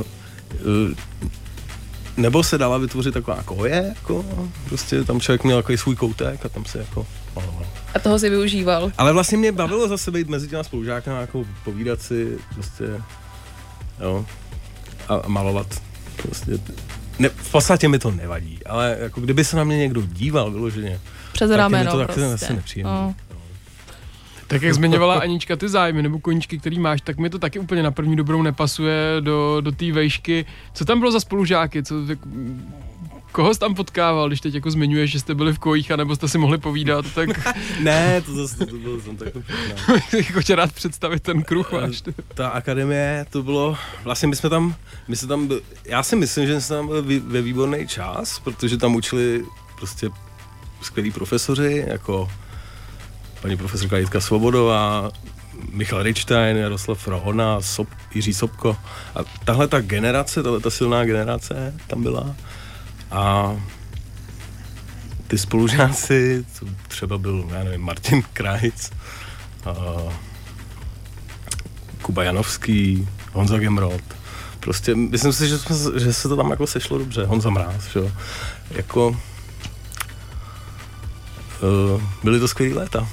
nebo se dala vytvořit taková koje, jako, prostě tam člověk měl takový svůj koutek a tam se jako maloval. A toho si využíval. Ale vlastně mě bavilo zase být mezi těma spolužákama, jako povídat si prostě, jo, a, a malovat prostě. Ne, v podstatě mi to nevadí, ale jako kdyby se na mě někdo díval vyloženě, přes rameno, tak je mi to prostě nepříjemné. Oh. Tak jak zmiňovala Anička ty zájmy nebo koníčky, který máš, tak mi to taky úplně na první dobrou nepasuje do, do té vejšky. Co tam bylo za spolužáky? Co, tak, koho jsi tam potkával, když teď jako zmiňuješ, že jste byli v kojích, anebo jste si mohli povídat, tak... Ne, to zase to bylo, jsem takhle jako tě rád představit ten kruh, máš. Ta akademie, to bylo, vlastně my jsme tam, my jsme tam byli, já si myslím, že jsme tam byli ve výborný čas, protože tam učili prostě skvělí profesoři, jako... paní profesorka Jitka Svobodová, Michal Reichter, Ruslan Froona, Sob, Jiří Sobko. A tahle ta generace, tahle ta silná generace tam byla. A ty spolužáci, třeba byl, já nevím, Martin Kraicz, Kubajanovský, Honza Gemrot. Prostě myslím si, že, jsme, že se to tam jako sešlo dobře. Honza Mraz, že jo. Jako, uh, byly to skvělý léta.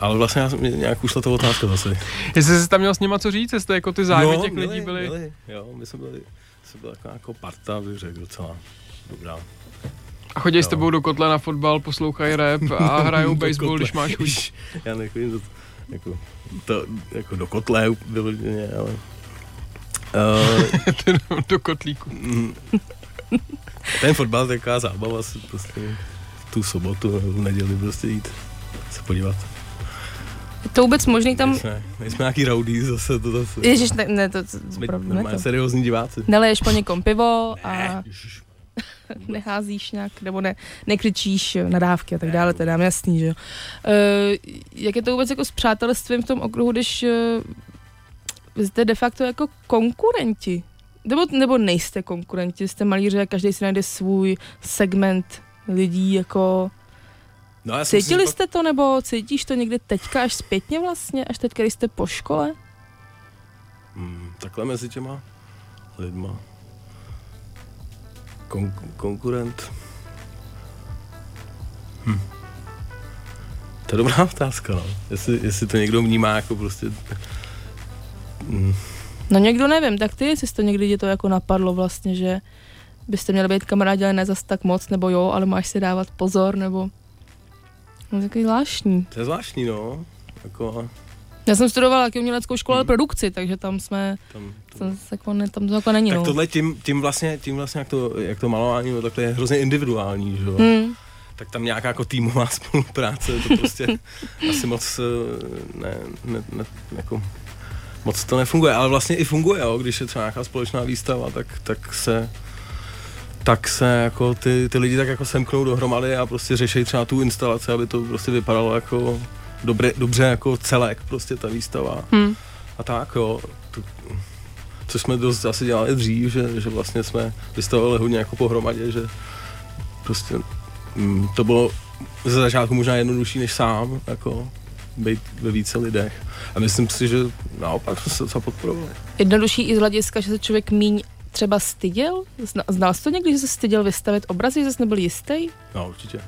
Ale vlastně já jsem nějak ušla to otázka zase. Jestli jsi tam měl s nima co říct, jestli jako ty zájmy no, těch byli, lidí byly? Byli, jo, my jsme byli, jsme byli taková jako parta, bych řekl, docela dobrá. A chodí s tebou do kotle na fotbal, poslouchají rap a hrajou baseball, když máš chuť. Já nechvím, to, jako, to jako do kotle vyloženě, ale... Uh, do kotlíku. Ten fotbal je taková zábava, prostě tu sobotu, v neděli prostě jít se podívat. To vůbec možný tam... Nejsme, nejsme nějaký raudí zase, to zase. Ježiš, ne, ne to, to opravdu ne to. Seriózní diváci. Neleješ po někom pivo a neházíš nějak, nebo ne, nekřičíš nadávky a tak dále, to je dám jasný, že jo. Uh, jak je to vůbec jako s přátelstvím v tom okruhu, když uh, jste de facto jako konkurenti? Nebo, nebo nejste konkurenti, jste malíři a každý si najde svůj segment lidí jako... No, cítili si, jste to, nebo cítíš to někdy teďka, až zpětně vlastně, až teď, když jste po škole? Hmm, takhle mezi těma lidma. Kon- konkurent. Hm. To je dobrá otázka, no. Jestli, jestli to někdo vnímá jako prostě... Hmm. No někdo nevím, tak ty, jestli to někdy tě to jako napadlo vlastně, že byste měli být kamarádi, ale ne zas tak moc, nebo jo, ale máš si dávat pozor, nebo... No, takový zvláštní. To je zvláštní, no. Jako, Já jsem studovala taky uměleckou školu, ale hmm. produkci, takže tam jsme, tam, tam, jako, ne, tam to jako není. Tak no. Tohle tím, tím, vlastně, tím vlastně, jak to, jak to malování, no, takhle je hrozně individuální, že jo? Hmm. Tak tam nějaká jako týmová spolupráce, to prostě asi moc ne, ne, ne, jako, moc to nefunguje, ale vlastně i funguje, jo? Když je třeba nějaká společná výstava, tak, tak se... tak se jako ty, ty lidi tak jako semknou dohromady a prostě řeší třeba tu instalaci, aby to prostě vypadalo jako dobře, dobře jako celek, prostě ta výstava. Hmm. A tak jo, tu, což jsme dost asi dělali dřív, že, že vlastně jsme vystavovali hodně jako pohromadě, že prostě mm, to bylo ze začátku možná jednodušší než sám, jako být ve více lidech. A myslím si, že naopak jsme se docela podporovali. Jednodušší i z hlediska, že se člověk míň třeba styděl? Znal jsi to někdy, že se styděl vystavit obrazy, že jsi nebyl jistý? No, určitě.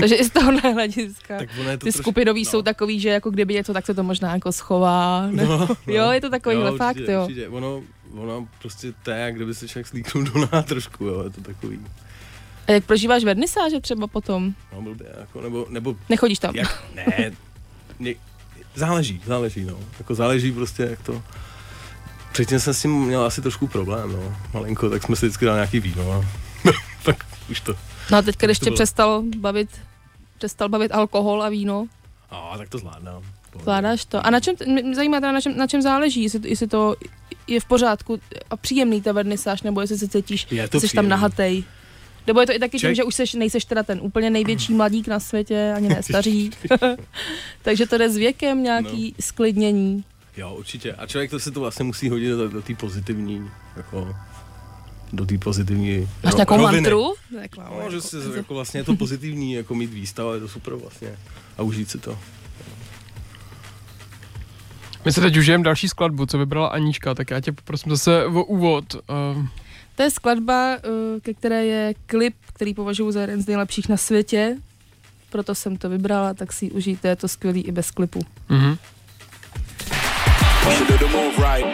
Takže i z tohohle hlediska. Tak ono je to ty troši... skupinový no. jsou takový, že jako kdyby něco, tak se to možná jako schová. No, no. Jo, je to takovýhle no, fakt, určitě, jo. Určitě. Ono, ono prostě to je, jak kdyby se člověk slíknul do ná trošku, jo, je to takový. A jak prožíváš vernisáže třeba potom? No, blbě, jako, nebo, nebo... Nechodíš tam? Jak, ne, ne, záleží, záleží, no. Jako záleží prostě, jak to... Předtím jsem s tím měl asi trošku problém, no, malinko, tak jsme si vždycky dali nějaký víno a tak už to... No a teďka, když tě přestal bavit, přestal bavit alkohol a víno? A tak to zvládám. Zvládáš to. A na čem, mě zajímá teda, na čem, na čem záleží, jestli, jestli to je v pořádku a příjemný ta vernisáž, nebo jestli se cítíš, jsi tam nahatej. Nebo je to i taky tím, že už seš, nejseš teda ten úplně největší mladík na světě, ani ne staří. Takže to jde s věkem nějaký no. sklidnění. Jo, určitě. A člověk to se to vlastně musí hodit do, do té pozitivní, jako, do té pozitivní... Máš nějakou mantru? No, že se, jako vlastně je to pozitivní, jako mít výstavu, je to super vlastně. A užít si to. My se teď užijeme další skladbu, co vybrala Anička, tak já tě poprosím zase o úvod. Uh... To je skladba, ke které je klip, který považuji za jeden z nejlepších na světě. Proto jsem to vybrala, tak si ji užijte, je to skvělý i bez klipu. Mhm. She do the move right.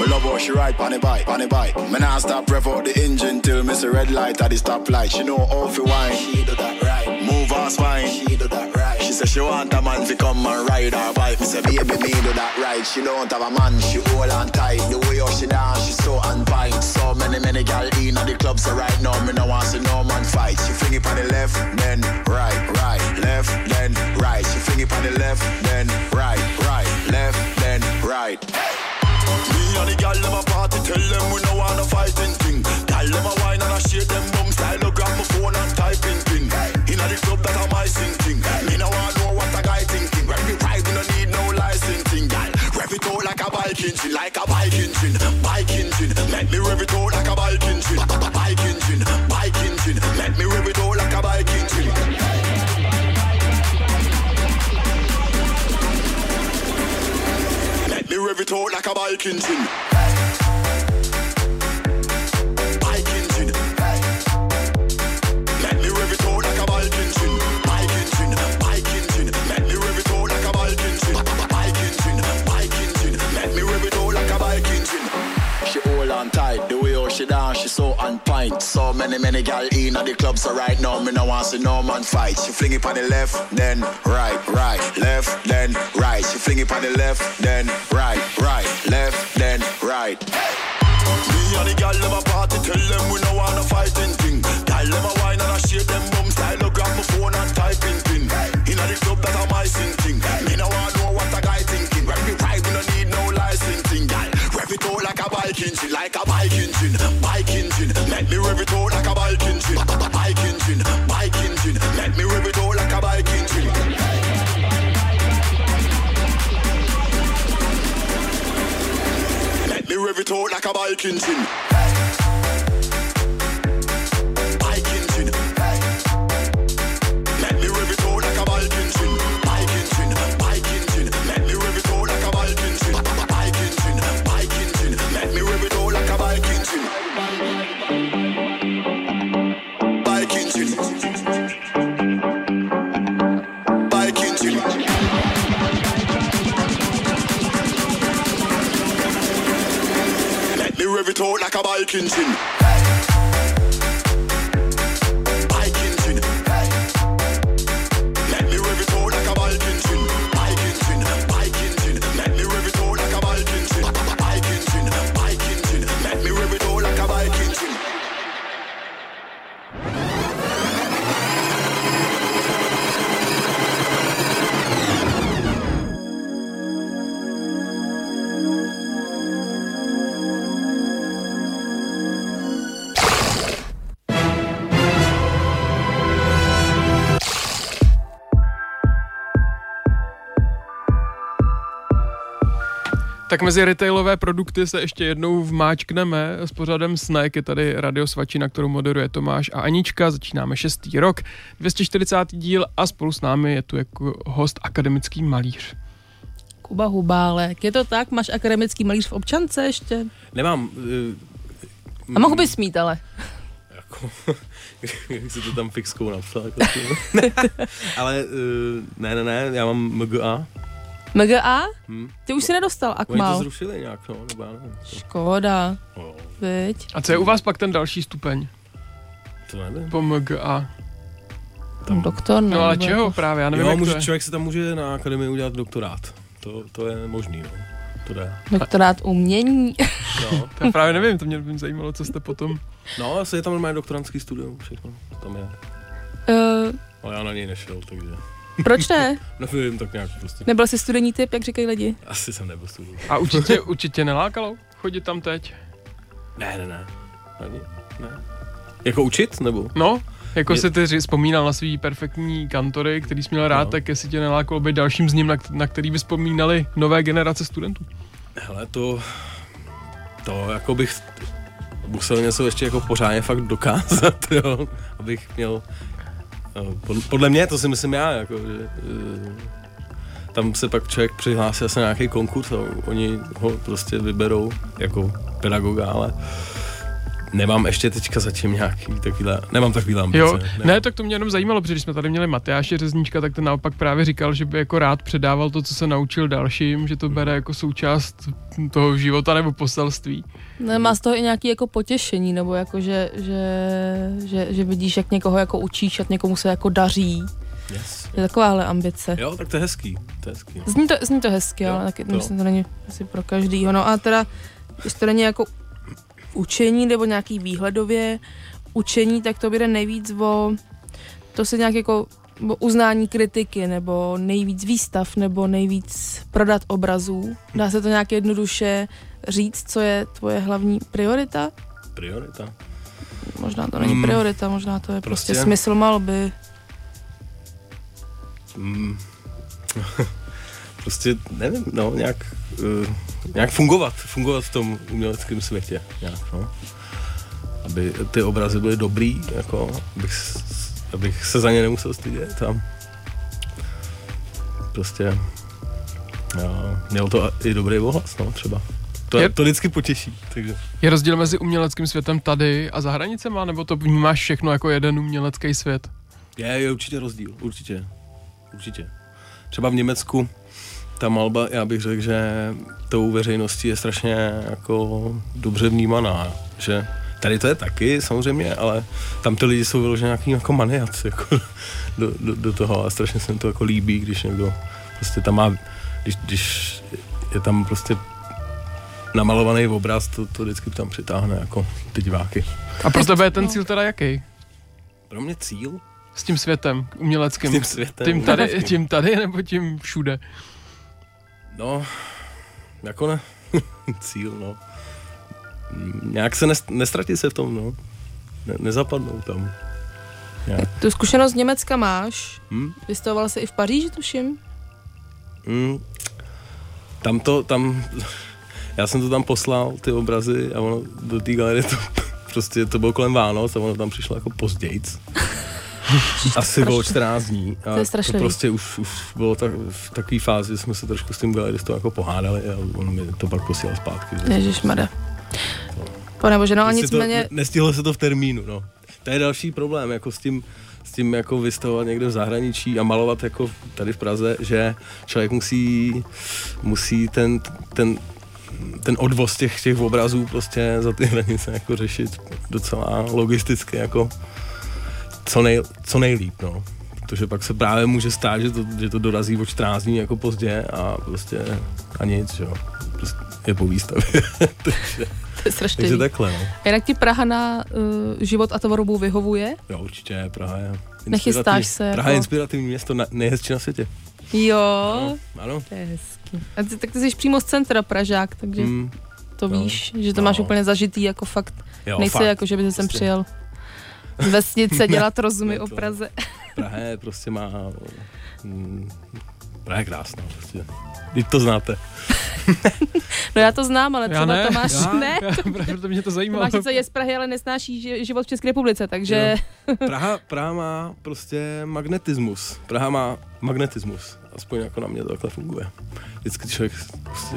Me love her, she ride on the bike, on the bike. Me nah stop, rev out the engine till miss a red light at the stoplight. She know how fi wine. She do that right. Move her spine. She do that right. She say she want a man fi come and ride her bike. Me say baby, me do that right. She don't have a man, she hold on tight. The way how she dance, she so on point. So many many gal in at the club, so right now me no want see no man fight. She fling it on the left, then right, right, left, then right. She fling it on the left, then right, right, left, then right. Me and the gal dem a party, tell them we no want no fighting thing. Gal dem a wine and a shake them bum style, no grab my phone and typing thing. Inna the club that a my sing thing. Me no want know what a guy thinking. Rev it right, we no need no licensing, gal. Rev it out like a bike engine, like a bike engine, bike engine. Make me rev it out like a bike engine, bike engine, bike engine. Make me rev it out like a bike engine. They rev it out like a bike engine. Bike engine. Let me rev it out like a bike engine. Bike engine. Bike engine. Let me rev it out like a bike engine. Bike engine. Bike engine. Let me rev it out like a bike engine. She hold on tight, the way how she dance, she so on point. So many many gal in at the club, so right now me no want see no man fight. She fling it on the left, then right, right, left, then right. She fling it on the left, then right, right, left, then right. Me and the gal dem a party, tell them we no want no fighting thing. Gal dem a wine and a shake them bum style, no grab my phone and typing thing. Inna the club that a my sing thing. Me no want know what a guy thinking. Rev it right, we no need no licensing, gal. Rev it out like a bike engine, like a bike engine, bike engine. Let me rev it out like a bike engine, bike engine, bike engine. Let me rev it out like a bike engine. Let me rev it out like a bike engine. Bike engine. Let me rev it out like a bike engine, bike engine, bike engine. Let me rev it out like a bike engine. Let me rev it out like a bike engine. Bike engine. Bike engine. Let me rev it out like a bike engine. Bike engine. Let me rev it out like a bike engine. Bike engine. Bike engine. Tak mezi retailové produkty se ještě jednou vmáčkneme s pořadem Snek. Je tady Radio Svačina, kterou moderuje Tomáš a Anička. Začínáme šestý rok, dvě stě čtyřicátý díl a spolu s námi je tu jako host akademický malíř. Kuba Hubálek. Je to tak? Máš akademický malíř v občance ještě? Nemám. Uh, m- a mohl bys mít, ale... Jak se to tam fixkou napsal. Ale ne, ne, ne, já mám M G A. M G A? Hmm. Ty už si nedostal, akmal. Oni to zrušili nějak, no, nebo já nevím. Škoda. No. A co je u vás pak ten další stupeň? To nevím. Po M G A. Tam. Doktor, ne? No ale čeho právě, já nevím, jo, může, člověk se tam může na akademii udělat doktorát. To, to je možný, no. To jde. Doktorát umění. No. To já právě nevím, to mě by zajímalo, co jste potom... No, asi je tam normálně doktorantský studium, všechno, tam je. Uh, Ale já na něj nešel, takže... Proč ne? No, nevím, tak nějak prostě. Nebyl jsi studijní typ, jak říkají lidi? Asi jsem nebyl studijní. A určitě, určitě nelákalo chodit tam teď? Ne, ne, ne. Ani, ne. Jako učit, nebo? No, jako je... si ty vzpomínal na svý perfektní kantory, který jsi měl rád, no. Tak jestli tě nelákalo být dalším z ním, na, na který by vzpomínali nové generace studentů? Hele, to... To jako bych... musel něco ještě jako pořádně fakt dokázat, jo, abych měl, podle mě, to si myslím já, jako, že tam se pak člověk přihlásí asi na nějaký konkurs a oni ho prostě vyberou jako pedagoga, ale nemám ještě teďka zatím nějaký takovýhle, nemám takovýhle ambice. Jo, nemám. Ne, tak to mě jenom zajímalo, protože když jsme tady měli Matyáše Řezníčka, tak ten naopak právě říkal, že by jako rád předával to, co se naučil dalším, že to bere jako součást toho života nebo poselství. Ne, má z toho i nějaké jako potěšení, nebo jako, že, že, že, že vidíš, jak někoho jako učíš, jak někomu se jako daří. Yes. Je takováhle ambice. Jo, tak to je hezký. To je hezký. Zní, to, zní to hezky, jo, ale taky, to. Myslím, to není asi pro každýho. No a teda, když to není jako učení nebo nějaký výhledově učení, tak to bude nejvíc o to se nějak jako uznání kritiky, nebo nejvíc výstav, nebo nejvíc prodat obrazů. Dá se to nějak jednoduše říct, co je tvoje hlavní priorita? Priorita? Možná to není mm, priorita, možná to je prostě, prostě smysl malby. Mm. Prostě, nevím, no, nějak, uh, nějak fungovat, fungovat v tom uměleckém světě, nějak, no. Aby ty obrazy byly dobrý, jako, abych, abych se za ně nemusel stydět a prostě, no, mělo to i dobrý ohlas, no, třeba. To, je, to vždycky potěší, takže. Je rozdíl mezi uměleckým světem tady a za hranicema, nebo to vnímáš všechno jako jeden umělecký svět? Je, je určitě rozdíl, určitě, určitě. Třeba v Německu ta malba, já bych řekl, že tou veřejností je strašně jako dobře vnímaná, že tady to je taky samozřejmě, ale tam ty lidi jsou vyložené nějaký jako maniaci jako do, do, do toho a strašně se mi to jako líbí, když někdo prostě tam má, když, když je tam prostě namalovaný obraz, to, to vždycky tam přitáhne jako ty diváky. A pro tebe je ten cíl teda jaký? Pro mě cíl? S tím světem uměleckým. S tím světem. Tím tady, tím tady nebo tím všude? No, jako ne. Cíl, no. Nějak se nest, nestratit se v tom, no. Ne, nezapadnout tam. Tu zkušenost z Německa máš? Hmm? Vystavoval jsi i v Paříži, tuším? Hmm. Tam to, tam... Já jsem to tam poslal, ty obrazy, a ono do té galerie to... Prostě to bylo kolem Vánoc a ono tam přišlo jako pozdějc. Asi bylo čtrnáct dní a to, to prostě už, už bylo tak, v takové fázi, že jsme se trošku s tím galeristou jako pohádali a on mi to pak posílal zpátky. Ježišmarja. Pane bože, no a nicméně... Nestihlo se to v termínu, no. To je další problém, jako s tím, s tím jako vystavovat někde v zahraničí a malovat jako tady v Praze, že člověk musí, musí ten, ten, ten odvoz těch, těch obrazů prostě za ty hranice jako řešit docela logisticky jako... Co, nej, co nejlíp, no. Protože pak se právě může stát, že to, že to dorazí o čtrnáct dní jako pozdě a prostě a nic, jo. Prostě je po výstavě. takže, to je strašný. Takže takhle, no. A jinak ti Praha na uh, život a tvorbu vyhovuje? Jo, určitě, Praha je. Nechystáš se? Praha je inspirativní město, na, nejhezčí na světě. Jo, ano, ano. To je hezký. A ty, tak ty jsi přímo z centra Pražák, takže mm, to no, víš, že to no. máš úplně zažitý, jako fakt. Jo, nejsi fakt, jako, že by se sem přijel. Z vesnice dělat rozumy o Praze. Praha je prostě má... Praha je krásná. Prostě. Vždyť to znáte. No já to znám, ale třeba ne. Tomáš já, ne. Já, proto mě to zajímalo. Tomáš je z Prahy, ale nesnáší život v České republice, takže... Praha, Praha má prostě magnetismus. Praha má magnetismus. Aspoň jako na mě to takhle funguje. Vždycky člověk prostě...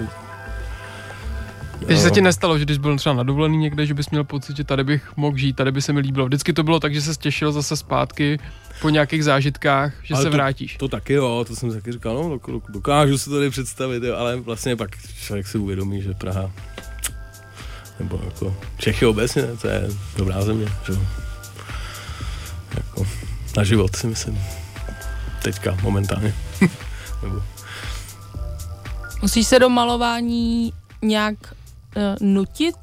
Takže se ti nestalo, že když byl třeba nadovolený někde, že bys měl pocit, že tady bych mohl žít, tady by se mi líbilo. Vždycky to bylo tak, že se těšil zase zpátky po nějakých zážitkách, že ale se to, vrátíš. To taky jo, to jsem taky říkal, no, dokážu se tady představit, jo, ale vlastně pak člověk si uvědomí, že Praha, nebo jako Čechy obecně, to je dobrá země, že jako na život si myslím, teďka momentálně. Nebo... Musíš se do malování nějak nutit?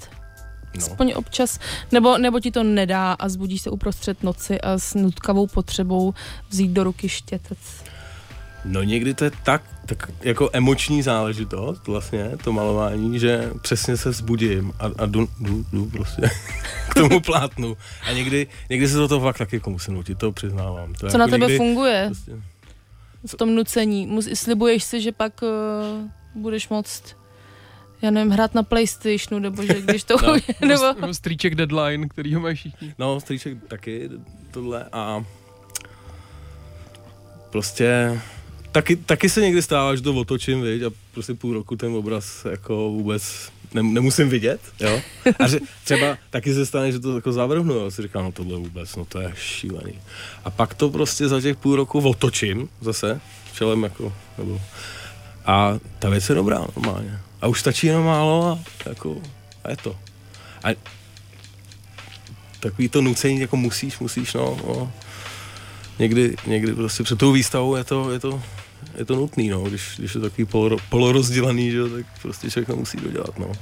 Aspoň no. občas? Nebo, nebo ti to nedá a zbudíš se uprostřed noci a s nutkavou potřebou vzít do ruky štětec? No někdy to je tak, tak jako emoční záležitost vlastně, to malování, že přesně se vzbudím a, a jdu, jdu, jdu prostě k tomu plátnu. A někdy, někdy se do toho fakt taky jako musím nutit, to přiznávám. To co jako na tebe někdy, funguje? Prostě, v tom nucení? Mus, slibuješ si, že pak uh, budeš moct... Já nevím, hrát na PlayStationu, nebo že když to... No. Nebo... nebo strýček Deadline, který ho mají všichni. No, strýček taky, tohle a... Prostě... Taky, taky se někdy stává, že to otočím, viď, a prostě půl roku ten obraz jako vůbec nem, nemusím vidět, jo. A že třeba taky se stane, že to jako zavrhnu, jo, si říkám, no tohle vůbec, no to je šílený. A pak to prostě za těch půl roku otočím zase, čelem jako, nebo... A ta věc je dobrá, normálně. A už stačí jenom málo a, jako, a je to. A takový to nucení, jako musíš, musíš, no. no. Někdy, někdy prostě před tou výstavou je to, je to, je to nutný, no. Když, když je takový poloro, polorozdělaný, že, tak prostě člověk to musí dodělat, no.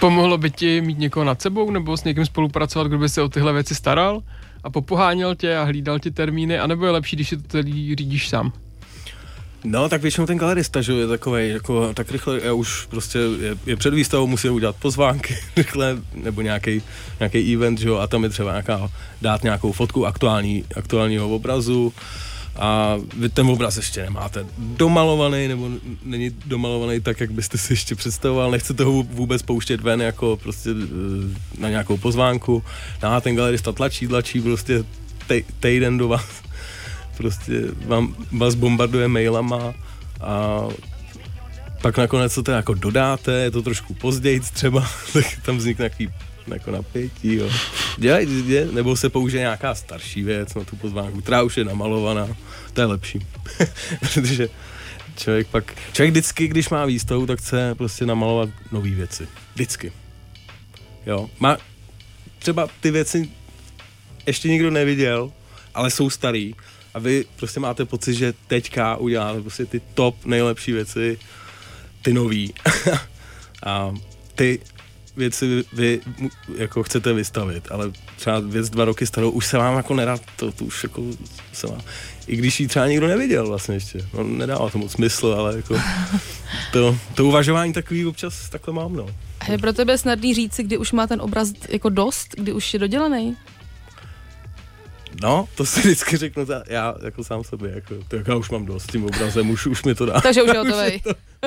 Pomohlo by ti mít někoho nad sebou, nebo s někým spolupracovat, kdo by se o tyhle věci staral a popoháněl tě a hlídal ti termíny, anebo je lepší, když si to celý řídíš sám? No, tak většinou ten galerista, že je takovej, jako tak rychle, já už prostě je, je před výstavou, musím udělat pozvánky rychle, nebo nějaký nějaký event, že jo, a tam je třeba nějaká, dát nějakou fotku aktuální, aktuálního obrazu a vy ten obraz ještě nemáte domalovaný, nebo není domalovaný tak, jak byste si ještě představoval, nechcete ho vůbec pouštět ven, jako prostě na nějakou pozvánku, no a ten galerista tlačí, tlačí prostě tej, týden do vás. Prostě vám, vás bombarduje mailama a pak nakonec to teda jako dodáte, je to trošku později třeba, tak tam vznikne nějaký jako napětí, jo. Dělaj, dělaj, nebo se použije nějaká starší věc na tu pozvánku, která už je namalovaná, to je lepší, protože člověk pak, člověk vždycky, když má výstavu, tak chce prostě namalovat nový věci, vždycky, jo. Má třeba ty věci ještě nikdo neviděl, ale jsou starý. A vy prostě máte pocit, že teďka uděláte prostě ty top nejlepší věci, ty nový. A ty věci vy jako chcete vystavit, ale třeba věc dva roky starou už se vám jako nedá, to, to už jako se vám, i když ji třeba nikdo neviděl vlastně ještě, no nedává to moc smysl, ale jako to, to uvažování takový občas takhle mám, no. A je pro tebe snadný říci, kdy už má ten obraz jako dost, kdy už je dodělaný? No, to si vždycky řeknu, já jako sám sobě, jako, tak já už mám dost s tím obrazem, už, už mi to dá. Takže už je hotovej.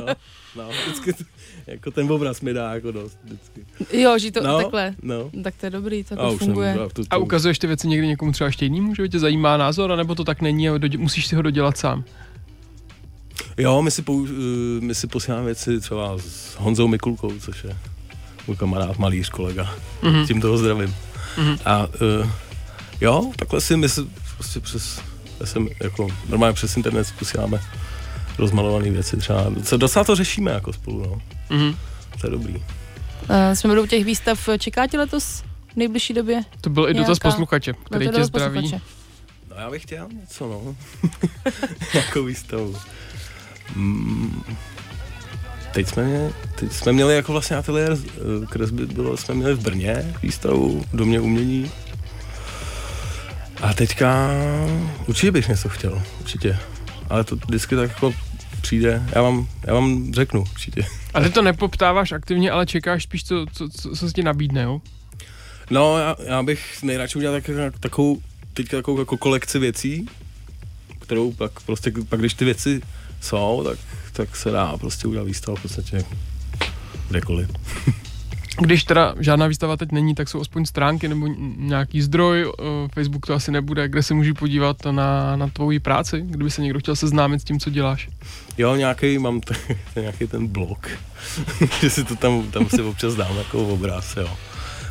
No, no, vždycky, jako ten obraz mi dá jako dost, vždycky. Jo, že to no, takhle, no. Tak to je dobrý, to a funguje. Nemůžu, to, to... A ukazuješ ty věci někdy někomu třeba ještě jiným, že tě zajímá názor, anebo to tak není a do, musíš si ho dodělat sám? Jo, my si, použ, my si posíláme věci třeba s Honzou Mikulkou, což je můj kamarád, malíř, kolega, mm-hmm. tím toho zdravím. Mm-hmm. A... Uh, Jo, takhle si my se prostě přes, jsem jako, normálně přes internet posíláme rozmalované věci třeba, docela to řešíme jako spolu, no. Mm-hmm. To je dobrý. Uh, jsme do těch výstav, čeká tě letos v nejbližší době? To byl nějaká... i dotaz posluchače, který tě zdraví. Posluchače. No já bych chtěl něco, no. Nějakou výstavu. Mm. Teď jsme, mě, teď jsme měli jako vlastně ateliér kresbit, bylo, jsme měli v Brně výstavu v Domě umění. A teďka určitě bych něco chtěl, určitě, ale to vždycky tak jako přijde, já vám, já vám řeknu určitě. A ty to nepoptáváš aktivně, ale čekáš spíš, co, co, co, co se ti nabídne, jo? No, já, já bych nejradši udělal tak, takovou, teďka takovou jako kolekci věcí, kterou pak prostě, pak když ty věci jsou, tak, tak se dá prostě udělat výstavu v podstatě kdekoliv. Když teda žádná výstava teď není, tak jsou aspoň stránky nebo nějaký zdroj, Facebook to asi nebude, kde se můžu podívat na, na tvoji práci, kdyby se někdo chtěl seznámit s tím, co děláš. Jo, nějaký mám t- nějaký ten blog, že si to tam, tam si občas dám jako obráz, jo.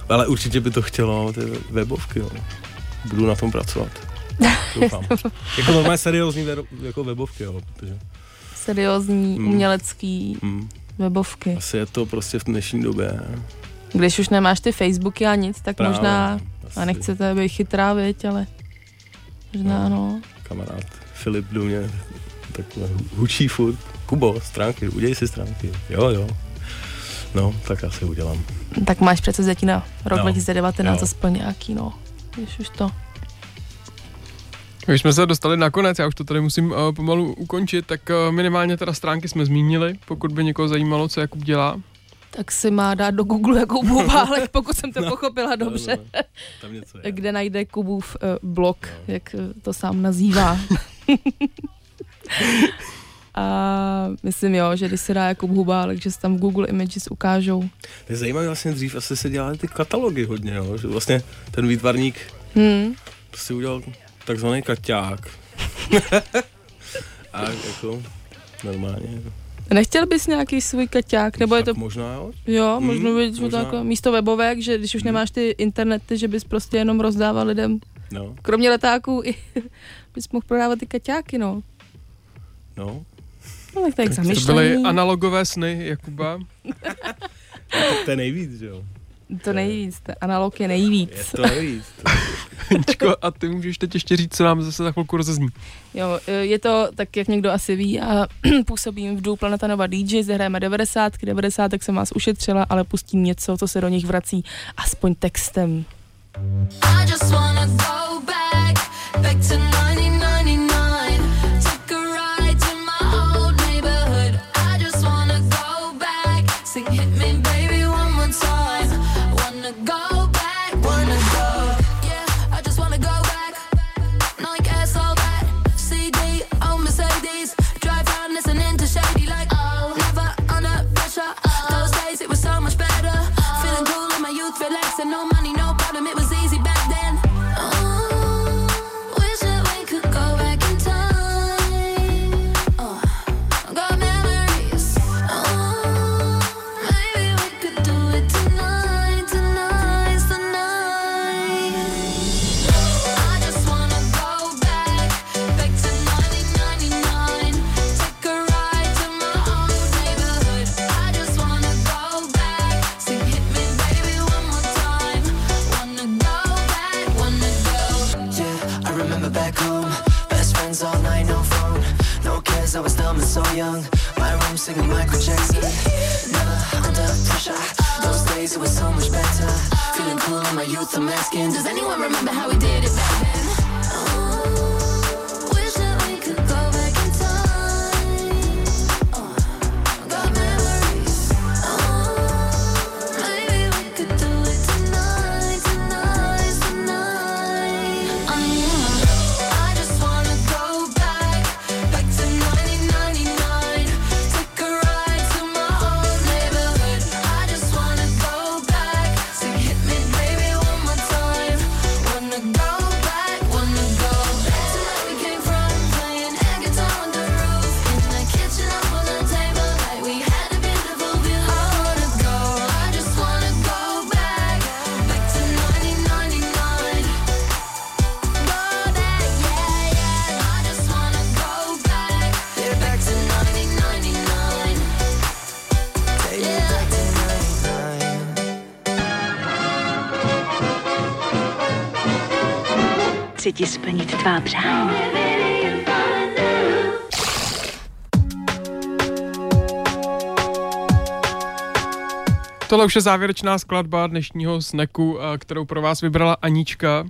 Ale určitě by to chtělo ty webovky, jo. Budu na tom pracovat. Doufám. Jako normálně seriózní jako webovky, jo. Protože... Seriózní, mm. umělecký mm. webovky. Asi je to prostě v dnešní době. Když už nemáš ty Facebooky a nic, tak právě, možná, asi. A nechcete být chytrá, věď, ale možná no. no. Kamarád Filip do mě takhle hučí furt. Kubo, stránky, udělej si stránky. Jo, jo. No, tak asi udělám. Tak máš přece vzetí na rok no. dva tisíce devatenáct aspoň nějaký, no. Když už to. Když jsme se dostali nakonec, já už to tady musím uh, pomalu ukončit, tak uh, minimálně teda stránky jsme zmínili, pokud by někoho zajímalo, co Jakub dělá. Tak si má dát do Google Jakub Hubálek, pokud jsem to no, pochopila dobře, no, no. Tam něco je. Kde najde Kubův uh, blog, no. Jak to sám nazývá. A myslím, jo, že když se dá Jakub Hubálek, že se tam v Google Images ukážou. To je zajímavé, vlastně dřív asi se dělaly ty katalogy hodně, jo? Že vlastně ten výtvarník hmm. si udělal takzvaný kaťák. A jako normálně. Nechtěl bys nějaký svůj kaťák? Nebo je to... možná jo. Jo, možná hmm, být možná... Jako místo webovek, že když už hmm. nemáš ty internety, že bys prostě jenom rozdával lidem. No. Kromě letáků bys mohl prodávat ty kaťáky, no. No. No tak tak zamyšlení. To byly analogové sny Jakuba. To je nejvíc, že jo? To nejvíc, to analog je nejvíc. Je to nejvíc. Aničko, a ty můžeš teď ještě říct, co nám zase za chvilku rozezní. Jo, je to, tak jak někdo asi ví, a působím v Důplanetanova D J, zahrajeme devadesátky, devadesátek jsem vás ušetřila, ale pustím něco, co se do nich vrací, aspoň textem. I just wanna go back, back to nineteen ninety-nine. I was dumb and so young. My room singing Michael Jackson. Never under pressure. Those days it was so much better. Feeling cool in my youth, I'm asking, does anyone remember how we did it back then? Oh, wish that we could go back in time. Oh, got memories. Oh, maybe we could do it tonight, tonight, tonight. I mean, I just wanna go back, back to ti splnit tvá přání. Tohle už je závěrečná skladba dnešního sneku, kterou pro vás vybrala Anička.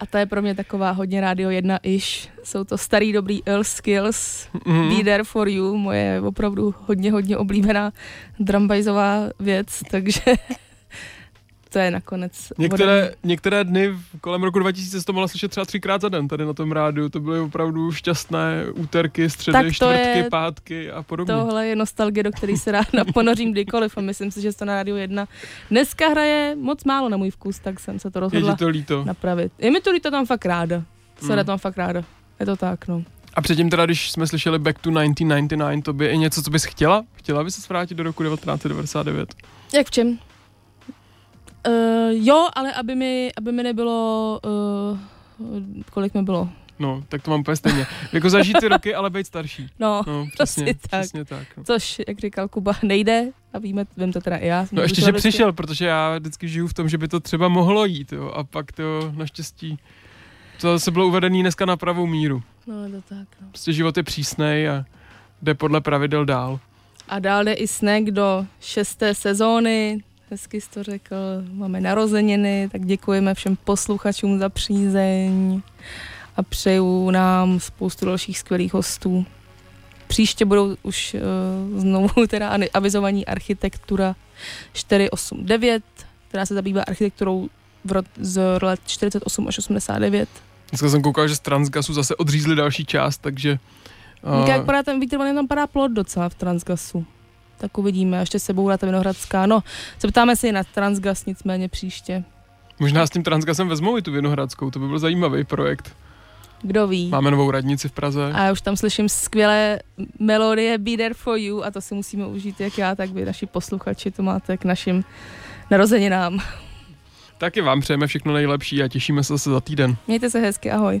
A ta je pro mě taková hodně Rádio jedna ish. Jsou to starý dobrý Earl Skills, mm-hmm. Be There For You, moje opravdu hodně, hodně oblíbená drumbajzová věc, takže... to je nakonec... Některé, některé dny kolem roku dva tisíce to mohla slyšet třeba třikrát za den tady na tom rádiu. To byly opravdu šťastné úterky, středy, čtvrtky, je, pátky a podobně. Tohle je nostalgie, do který se ráda ponořím kdykoliv a myslím si, že to na rádiu jedna dneska hraje moc málo na můj vkus, tak jsem se to rozhodla je to líto. napravit. Je mi to líto, tam fakt ráda. Se hmm. tam fakt ráda. Je to tak, no. A předtím teda, když jsme slyšeli Back to devatenáct set devadesát devět, to by je něco, co bys chtěla? Chtěla bys se vrátit do roku devatenáct set devadesát devět? Jak v čem? Uh, jo, ale aby mi, aby mi nebylo, uh, kolik mi bylo. No, tak to mám úplně stejně. Jako zažít ty roky, ale být starší. No, no přesně, přesně tak. Přesně tak no. Což, jak říkal Kuba, nejde a víme, vím to teda i já. No ještě, že vždycky přišel, protože já vždycky žiju v tom, že by to třeba mohlo jít, jo, a pak to naštěstí... To zase bylo uvedený dneska na pravou míru. No, to tak. No. Prostě život je přísnej a jde podle pravidel dál. A dál jde i Snek do šesté sezóny. Hezky jsi to řekl, máme narozeniny, tak děkujeme všem posluchačům za přízeň a přeju nám spoustu dalších skvělých hostů. Příště budou už uh, znovu teda avizovaní architektura čtyři osm devět, která se zabývá architekturou v ro- z let čtyřicet osm až osmdesát devět. Dneska jsem koukal, že z Transgasu zase odřízli další část, takže... Uh... Jak padá ten vítr, tam padá plod docela v Transgasu. Tak uvidíme, a ještě se bourá ta Vinohradská. No, zeptáme se i na Transgas nicméně příště. Možná s tím Transgasem vezmou i tu Vinohradskou, to by byl zajímavý projekt. Kdo ví. Máme novou radnici v Praze. A já už tam slyším skvělé melodie Be There For You a to si musíme užít jak já, tak vy naši posluchači to máte k našim narozeninám. Taky vám přejeme všechno nejlepší a těšíme se zase za týden. Mějte se hezky, ahoj.